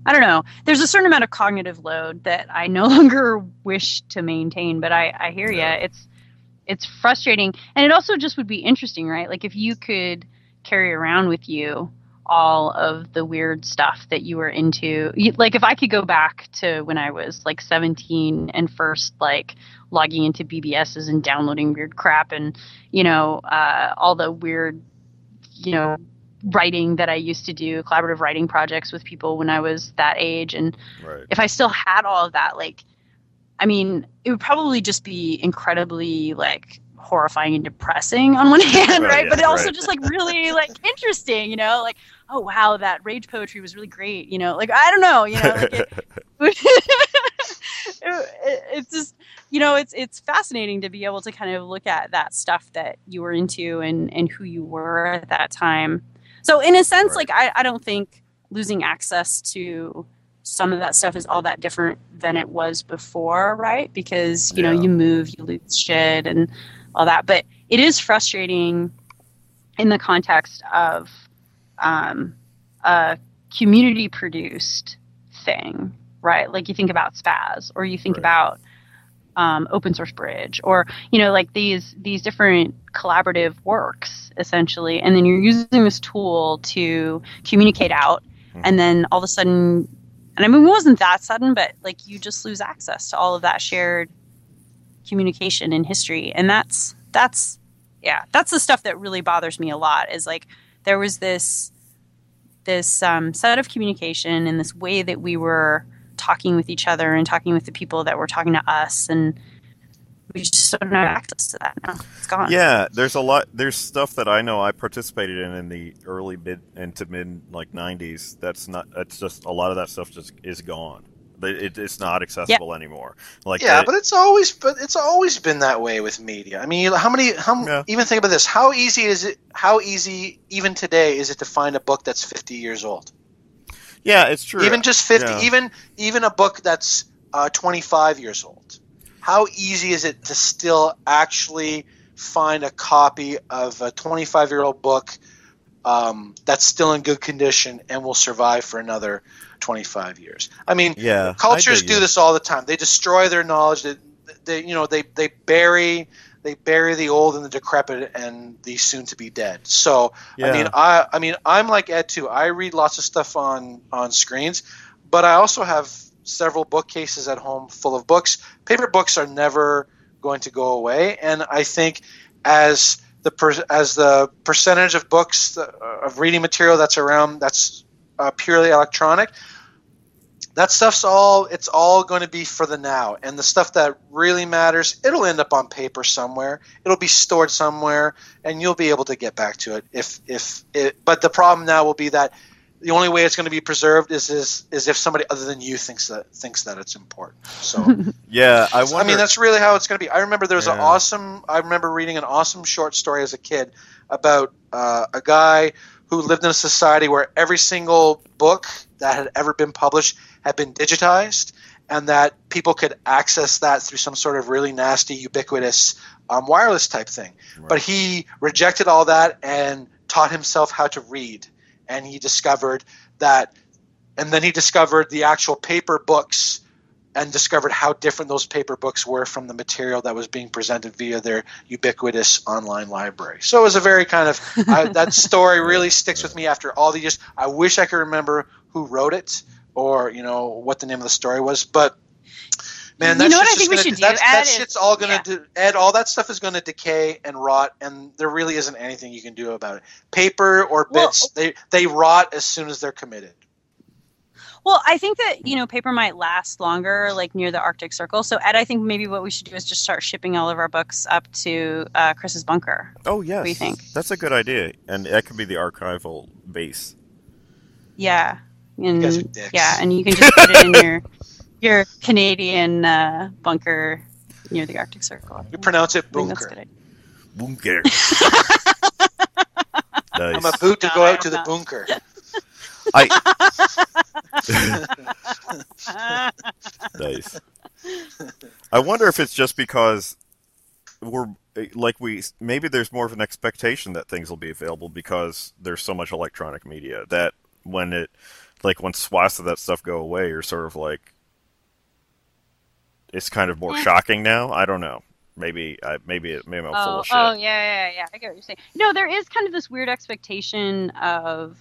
don't know. There's a certain amount of cognitive load that I no longer wish to maintain, but I hear you. It's frustrating, and it also just would be interesting, right? Like if you could carry around with you all of the weird stuff that you were into, like if I could go back to when I was like 17 and first like logging into BBSs and downloading weird crap and, all the weird, writing that I used to do, collaborative writing projects with people when I was that age. And if I still had all of that, like, I mean, it would probably just be incredibly, like, horrifying and depressing on one hand, right? Yeah, but also just, like, really, like, interesting, Like, oh, wow, that rage poetry was really great, Like, I don't know, Like it's just, it's fascinating to be able to kind of look at that stuff that you were into and who you were at that time. So, in a sense, like, I don't think losing access to some of that stuff is all that different than it was before, right? Because, you move, you lose shit and all that. But it is frustrating in the context of a community-produced thing, right? Like you think about Spaz or you think about Open Source Bridge or, like these different collaborative works, essentially. And then you're using this tool to communicate out. And then all of a sudden... And I mean, it wasn't that sudden, but like you just lose access to all of that shared communication and history. And that's the stuff that really bothers me a lot is like there was this set of communication and this way that we were talking with each other and talking with the people that were talking to us. And we just don't have access to that now. It's gone. Yeah, there's stuff that I know I participated in the early mid like 90s. That's just a lot of that stuff just is gone. It's not accessible anymore. Like but it's always been that way with media. I mean, even think about this. How easy even today is it to find a book that's 50 years old? Yeah, it's true. Even just 50, even a book that's 25 years old. How easy is it to still actually find a copy of a 25-year-old book that's still in good condition and will survive for another 25 years? I mean, cultures do this all the time. They destroy their knowledge. they bury the old and the decrepit and the soon to be dead. So yeah. I mean I'm like Ed too. I read lots of stuff on screens, but I also have several bookcases at home full of books. Paper books are never going to go away, and I think as the percentage of books of reading material that's around that's purely electronic, that stuff's all – it's all going to be for the now. And the stuff that really matters, it'll end up on paper somewhere. It'll be stored somewhere, and you'll be able to get back to it. But the problem now will be that the only way it's going to be preserved is if somebody other than you thinks that it's important. So yeah, I mean, that's really how it's going to be. I remember there was I remember reading an awesome short story as a kid about a guy who lived in a society where every single book that had ever been published had been digitized, and that people could access that through some sort of really nasty, ubiquitous wireless type thing. Right. But he rejected all that and taught himself how to read, and he discovered that, and then he discovered the actual paper books and discovered how different those paper books were from the material that was being presented via their ubiquitous online library. So it was a very kind of – that story really sticks with me after all the years. I wish I could remember who wrote it or, you know, what the name of the story was. But, man, that's all that stuff is going to decay and rot, and there really isn't anything you can do about it. Paper or bits, they rot as soon as they're committed. Well, I think that, you know, paper might last longer, like near the Arctic Circle. So, Ed, I think maybe what we should do is just start shipping all of our books up to Chris's bunker. Oh, yes. What do you think? That's a good idea. And that could be the archival base. Yeah. And, you guys are dicks. Yeah, and you can just put it in your Canadian bunker near the Arctic Circle. You pronounce it bunker. Bunker. Nice. I'm a boot to go out to the bunker. Nice. I wonder if it's just because maybe there's more of an expectation that things will be available because there's so much electronic media that when swaths of that stuff go away, you're sort of like, it's kind of more shocking now. I don't know. Maybe I'm full of shit. Oh yeah. I get what you're saying. No, there is kind of this weird expectation of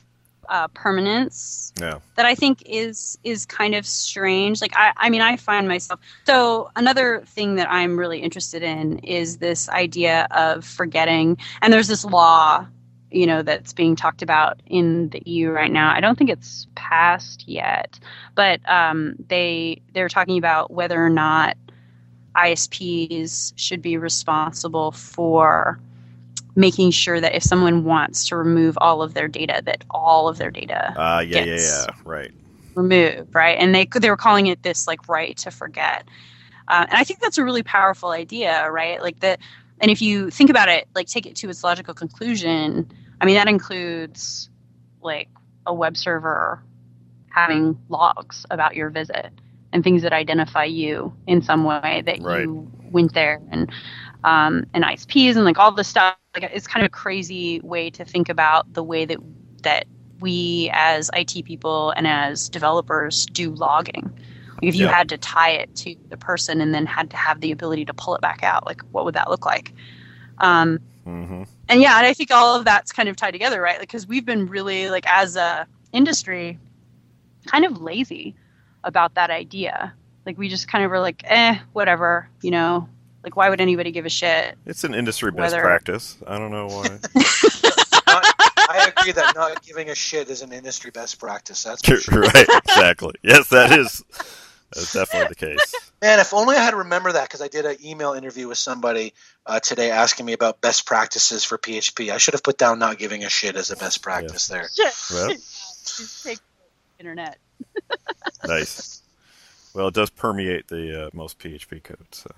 permanence that I think is kind of strange. Like, I mean, I find myself... So another thing that I'm really interested in is this idea of forgetting. And there's this law, you know, that's being talked about in the EU right now. I don't think it's passed yet, but they're talking about whether or not ISPs should be responsible for making sure that if someone wants to remove all of their data, that all of their data gets right removed, right? And they were calling it this like right to forget, and I think that's a really powerful idea, right? Like that, and if you think about it, like take it to its logical conclusion. I mean, that includes like a web server having logs about your visit and things that identify you in some way that you went there and ISPs and like all this stuff. Like, it's kind of a crazy way to think about the way that we as IT people and as developers do logging. Like, if you had to tie it to the person and then had to have the ability to pull it back out, like what would that look like? And I think all of that's kind of tied together, right? Like, because we've been really, like, as a industry, kind of lazy about that idea. Like, we just kind of were like, whatever, you know. Like, why would anybody give a shit? It's an industry best practice. I don't know why. I agree that not giving a shit is an industry best practice. That's for sure. Right, exactly. Yes, that is. That's definitely the case. Man, if only I had remembered that, because I did an email interview with somebody today asking me about best practices for PHP. I should have put down not giving a shit as a best practice there. Well, just take the internet. Nice. Well, it does permeate the most PHP code, so.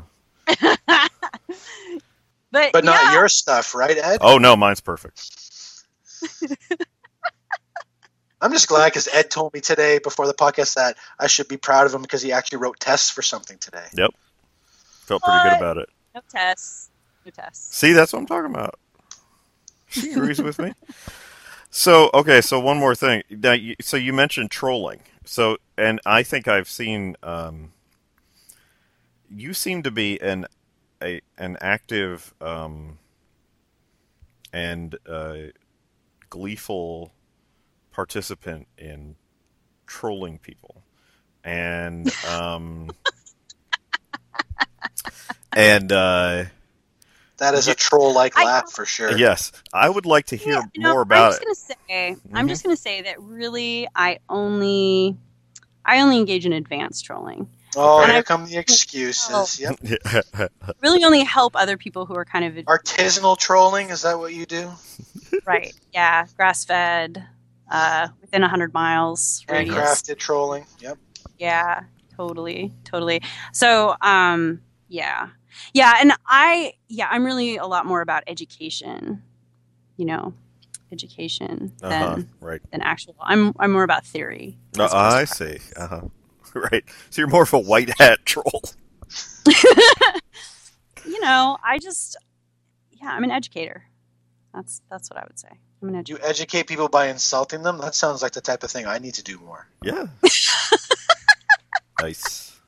but not your stuff, right, Ed? Oh no, mine's perfect. I'm just glad because Ed told me today before the podcast that I should be proud of him because he actually wrote tests for something today. Yep, felt pretty good about it. No tests. See, that's what I'm talking about. She agrees with me. So okay, so one more thing. Now, so you mentioned trolling. So, and I think I've seen you seem to be an active and gleeful participant in trolling people, and that is a troll-like laugh for sure. Yes, I would like to hear more about it. I'm just going to say that really, I only engage in advanced trolling. Oh, and here come the excuses. Yep. Really only help other people who are kind of... Artisanal trolling? Is that what you do? Right, yeah. Grass-fed, within 100 miles. Handcrafted trolling, yep. Yeah, totally. So, yeah. Yeah, and I'm really a lot more about education, than actual. I'm more about theory. I see. Uh-huh. Right. So you're more of a white hat troll. I'm an educator. That's what I would say. I'm an educator. You educate people by insulting them? That sounds like the type of thing I need to do more. Yeah. Nice.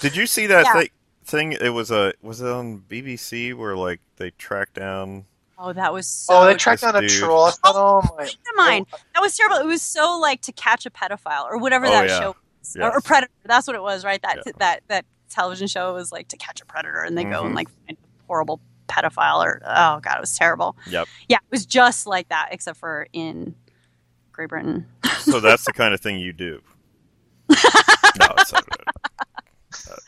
Did you see that thing? It was was it on BBC where they tracked down... Oh, that was so... Oh, they tracked down a troll. I thought, mine. That was terrible. It was so To Catch a Pedophile or whatever show. Yes. Or Predator. That's what it was, right? That television show was To Catch a Predator, and they go and find a horrible pedophile, or oh god, it was terrible. Yep. Yeah, it was just like that, except for in Great Britain. So that's the kind of thing you do. No, it's not good. I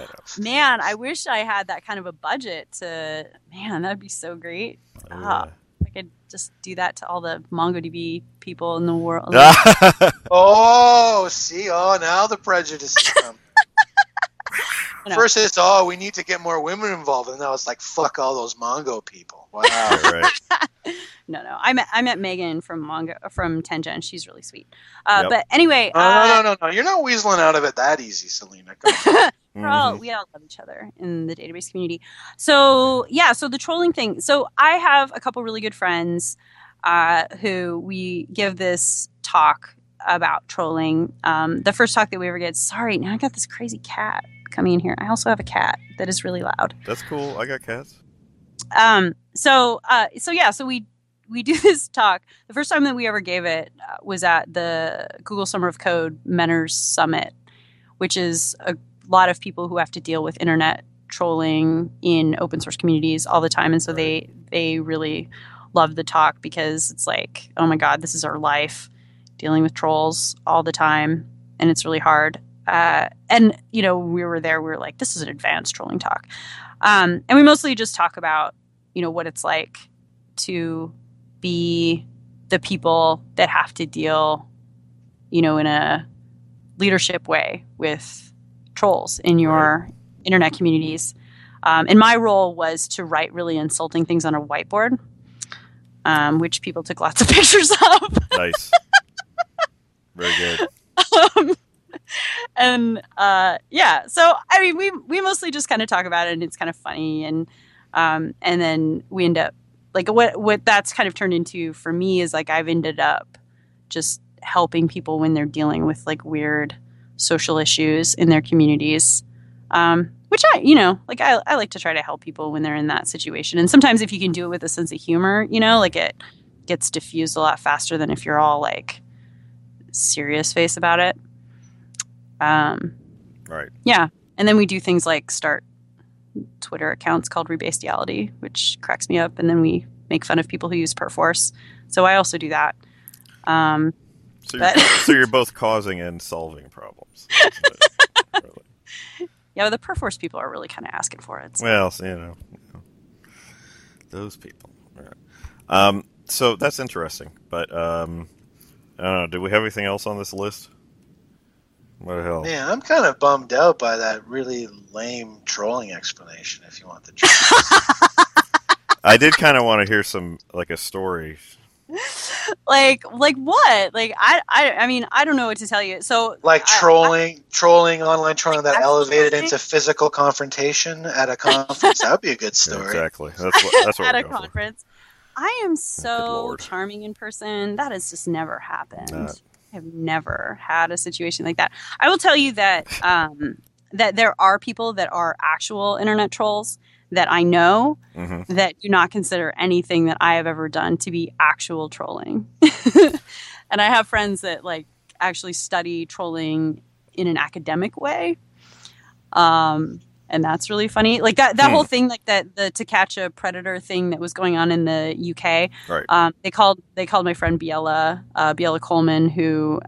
know. Man, I wish I had that kind of a budget to. Man, that'd be so great. Oh, yeah. I could just do that to all the MongoDB people in the world. Now the prejudices come. First it's, we need to get more women involved. And now it's fuck all those Mongo people. Wow. Right. No. I met Megan from Tengen. She's really sweet. But anyway. No. You're not weaseling out of it that easy, Selena. Come on. We all love each other in the database community. So, so the trolling thing. So I have a couple really good friends who we give this talk about trolling. The first talk that we ever get, sorry, now I got this crazy cat coming in here. I also have a cat that is really loud. That's cool. I got cats. So we do this talk. The first time that we ever gave it was at the Google Summer of Code Mentors Summit, which is a lot of people who have to deal with internet trolling in open source communities all the time. And so they really love the talk because it's oh my God, this is our life, dealing with trolls all the time. And it's really hard. And we were there, we were this is an advanced trolling talk. And we mostly just talk about, what it's like to be the people that have to deal, in a leadership way with trolls in your internet communities. And my role was to write really insulting things on a whiteboard, which people took lots of pictures of. Nice. Very good. So, I mean, we mostly just kind of talk about it, and it's kind of funny. And then we end up what that's kind of turned into for me is I've ended up just helping people when they're dealing with weird social issues in their communities, which I like to try to help people when they're in that situation. And sometimes if you can do it with a sense of humor, it gets diffused a lot faster than if you're all serious face about it. Right. Yeah. And then we do things start Twitter accounts called Rebasediality, which cracks me up. And then we make fun of people who use Perforce. So I also do that. So you're both causing and solving problems. Really. Yeah, well, the Perforce people are really kind of asking for it. So. Well, those people. All right. So that's interesting. But I don't know. Do we have anything else on this list? What the hell? Man, I'm kind of bummed out by that really lame trolling explanation. If you want the truth, I did kind of want to hear some a story. What? I mean, I don't know what to tell you. So trolling, online trolling that elevated into physical confrontation at a conference. That would be a good story. Exactly. That's what at we're a going conference. For. I am so charming in person. That has just never happened. I have never had a situation like that. I will tell you that that there are people that are actual internet trolls that I know that do not consider anything that I have ever done to be actual trolling. And I have friends that like actually study trolling in an academic way. And that's really funny. Like that whole thing, like that the To Catch a Predator thing that was going on in the UK. Right. They called my friend Biela Coleman, who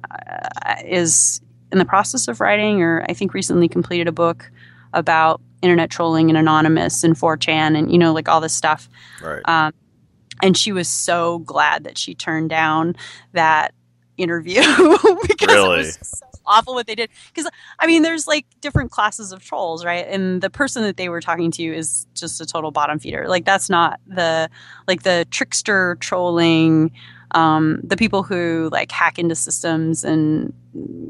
is in the process of writing, or I think recently completed a book about internet trolling and Anonymous and 4chan and, you know, like all this stuff. Right. And she was so glad that she turned down that interview because really? It was so awful what they did. Because, I mean, there's like different classes of trolls, right? And the person that they were talking to is just a total bottom feeder. Like that's not the trickster trolling, the people who like hack into systems and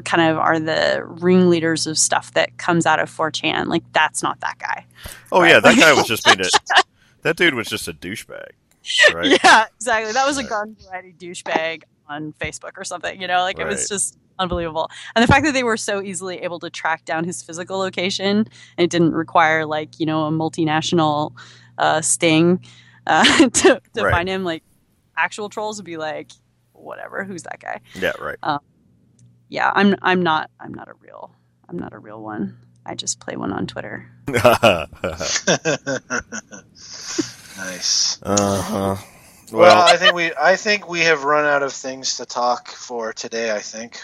kind of are the ringleaders of stuff that comes out of 4chan. Like that's not that guy. Oh right? Yeah. That guy was just that dude was just a douchebag. Right? Yeah, exactly. That was a gun variety douchebag on Facebook or something, you know, like right. It was just unbelievable. And the fact that they were so easily able to track down his physical location, and it didn't require like, you know, a multinational sting to right. find him, like actual trolls would be like, whatever, who's that guy? Yeah, right. Yeah, I'm not a real one. I just play one on Twitter. Nice. Uh-huh. Well, I think we have run out of things to talk for today, I think.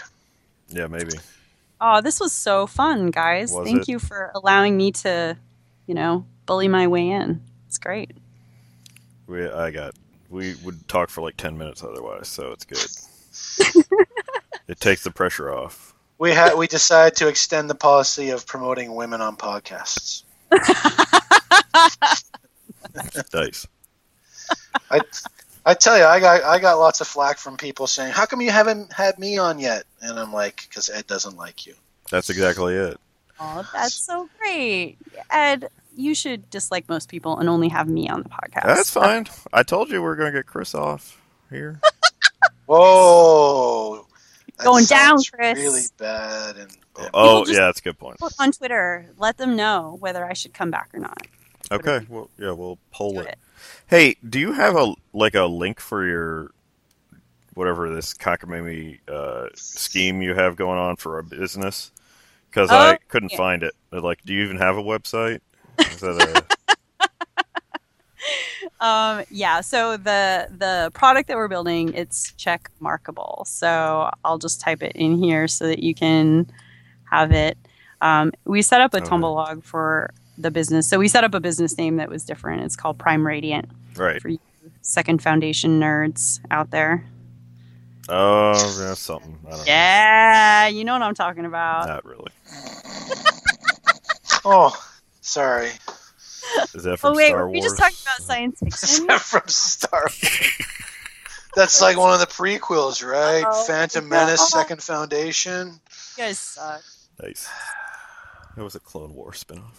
Yeah, maybe. Oh, this was so fun, guys. Thank you for allowing me to, you know, bully my way in. It's great. We would talk for like 10 minutes otherwise, so it's good. It takes the pressure off. We decide to extend the policy of promoting women on podcasts. Nice. I tell you, I got lots of flack from people saying, "How come you haven't had me on yet?" And I'm like, "Because Ed doesn't like you." That's exactly it. Oh, that's so great, Ed. You should dislike most people and only have me on the podcast. That's fine. I told you we were going to get Chris off here. Whoa, going down, Chris. Really bad. And oh yeah, that's a good point. On Twitter, let them know whether I should come back or not. Okay. Well, yeah, we'll poll it. Hey, do you have a link for your whatever this cockamamie scheme you have going on for a business? Because I couldn't find it. Like, do you even have a website? Is that a... Yeah. So the product that we're building, it's checkmarkable. So I'll just type it in here so that you can have it. We set up a Tumble log for the business. So we set up a business name that was different. It's called Prime Radiant. Right. For you Second Foundation nerds out there. Oh, that's something. I don't know. You know what I'm talking about. Not really. Oh, sorry. Is that from Star Wars? Were we just talking about science fiction? Is that from Star Wars? That's like one of the prequels, right? Uh-oh. Phantom Menace, Second Foundation. You guys suck. Nice. That was a Clone Wars spinoff.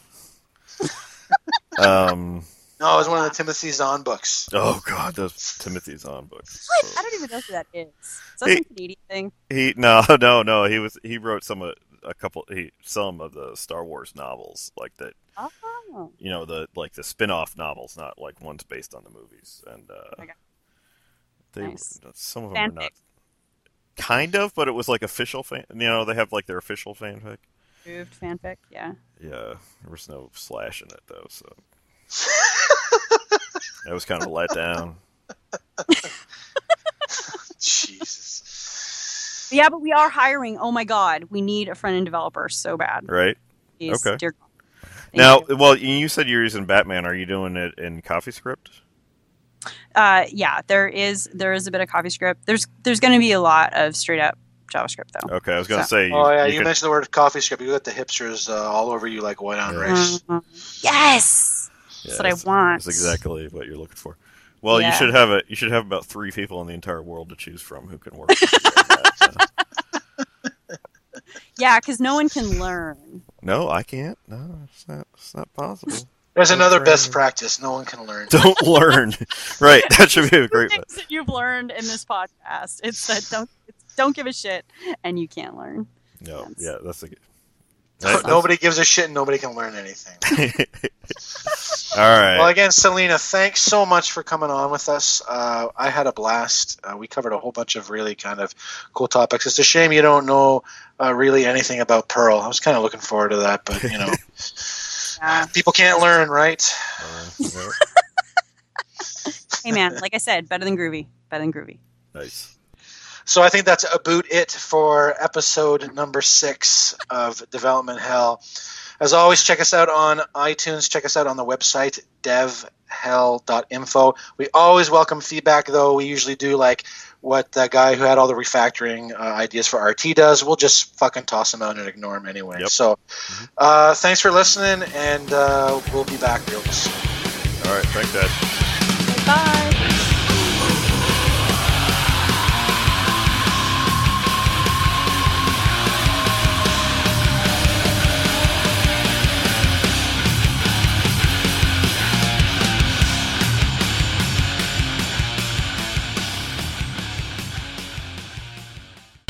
No, it was one of the Timothy Zahn books. Oh god, those Timothy Zahn books. What? So. I don't even know who that is. Is that some Canadian thing? No. He wrote some of the Star Wars novels, like that. Oh. You know, the spin-off novels, not like ones based on the movies, and some of them are not. Kind of, but it was like official fan. You know, they have like their official fanfic. Approved fanfic, yeah. Yeah, there was no slash in it though, so that was kind of a letdown. Jesus. Yeah, but we are hiring. Oh my god, we need a front end developer so bad. Right. Jeez, okay. Dear god. Well, you said you're using Batman. Are you doing it in CoffeeScript? Yeah, there is a bit of CoffeeScript. There's going to be a lot of straight up JavaScript though. Okay, I was gonna say. Oh yeah, you mentioned the word CoffeeScript. You got the hipsters all over you like white on rice. Yes, that's what I want. That's exactly what you're looking for. Well, yeah. You should have about 3 people in the entire world to choose from who can work. Yeah, because no one can learn. No, I can't. No, it's not possible. There's another best practice. No one can learn. Don't learn. Right, that should be a great one. Things that you've learned in this podcast. It's that don't give a shit, and you can't learn. No, that's a good... Nobody gives a shit and nobody can learn anything. All right. Well, again, Selena, thanks so much for coming on with us. I had a blast. We covered a whole bunch of really kind of cool topics. It's a shame you don't know really anything about Perl. I was kind of looking forward to that, but, you know, people can't learn, right? Yeah. Hey, man, like I said, better than Groovy. Better than Groovy. Nice. So I think that's about it for episode number 6 of Development Hell. As always, check us out on iTunes. Check us out on the website, devhell.info. We always welcome feedback, though. We usually do like what that guy who had all the refactoring ideas for RT does. We'll just fucking toss him out and ignore him anyway. Yep. So thanks for listening, and we'll be back real soon. All right. Thanks, Dad. Bye.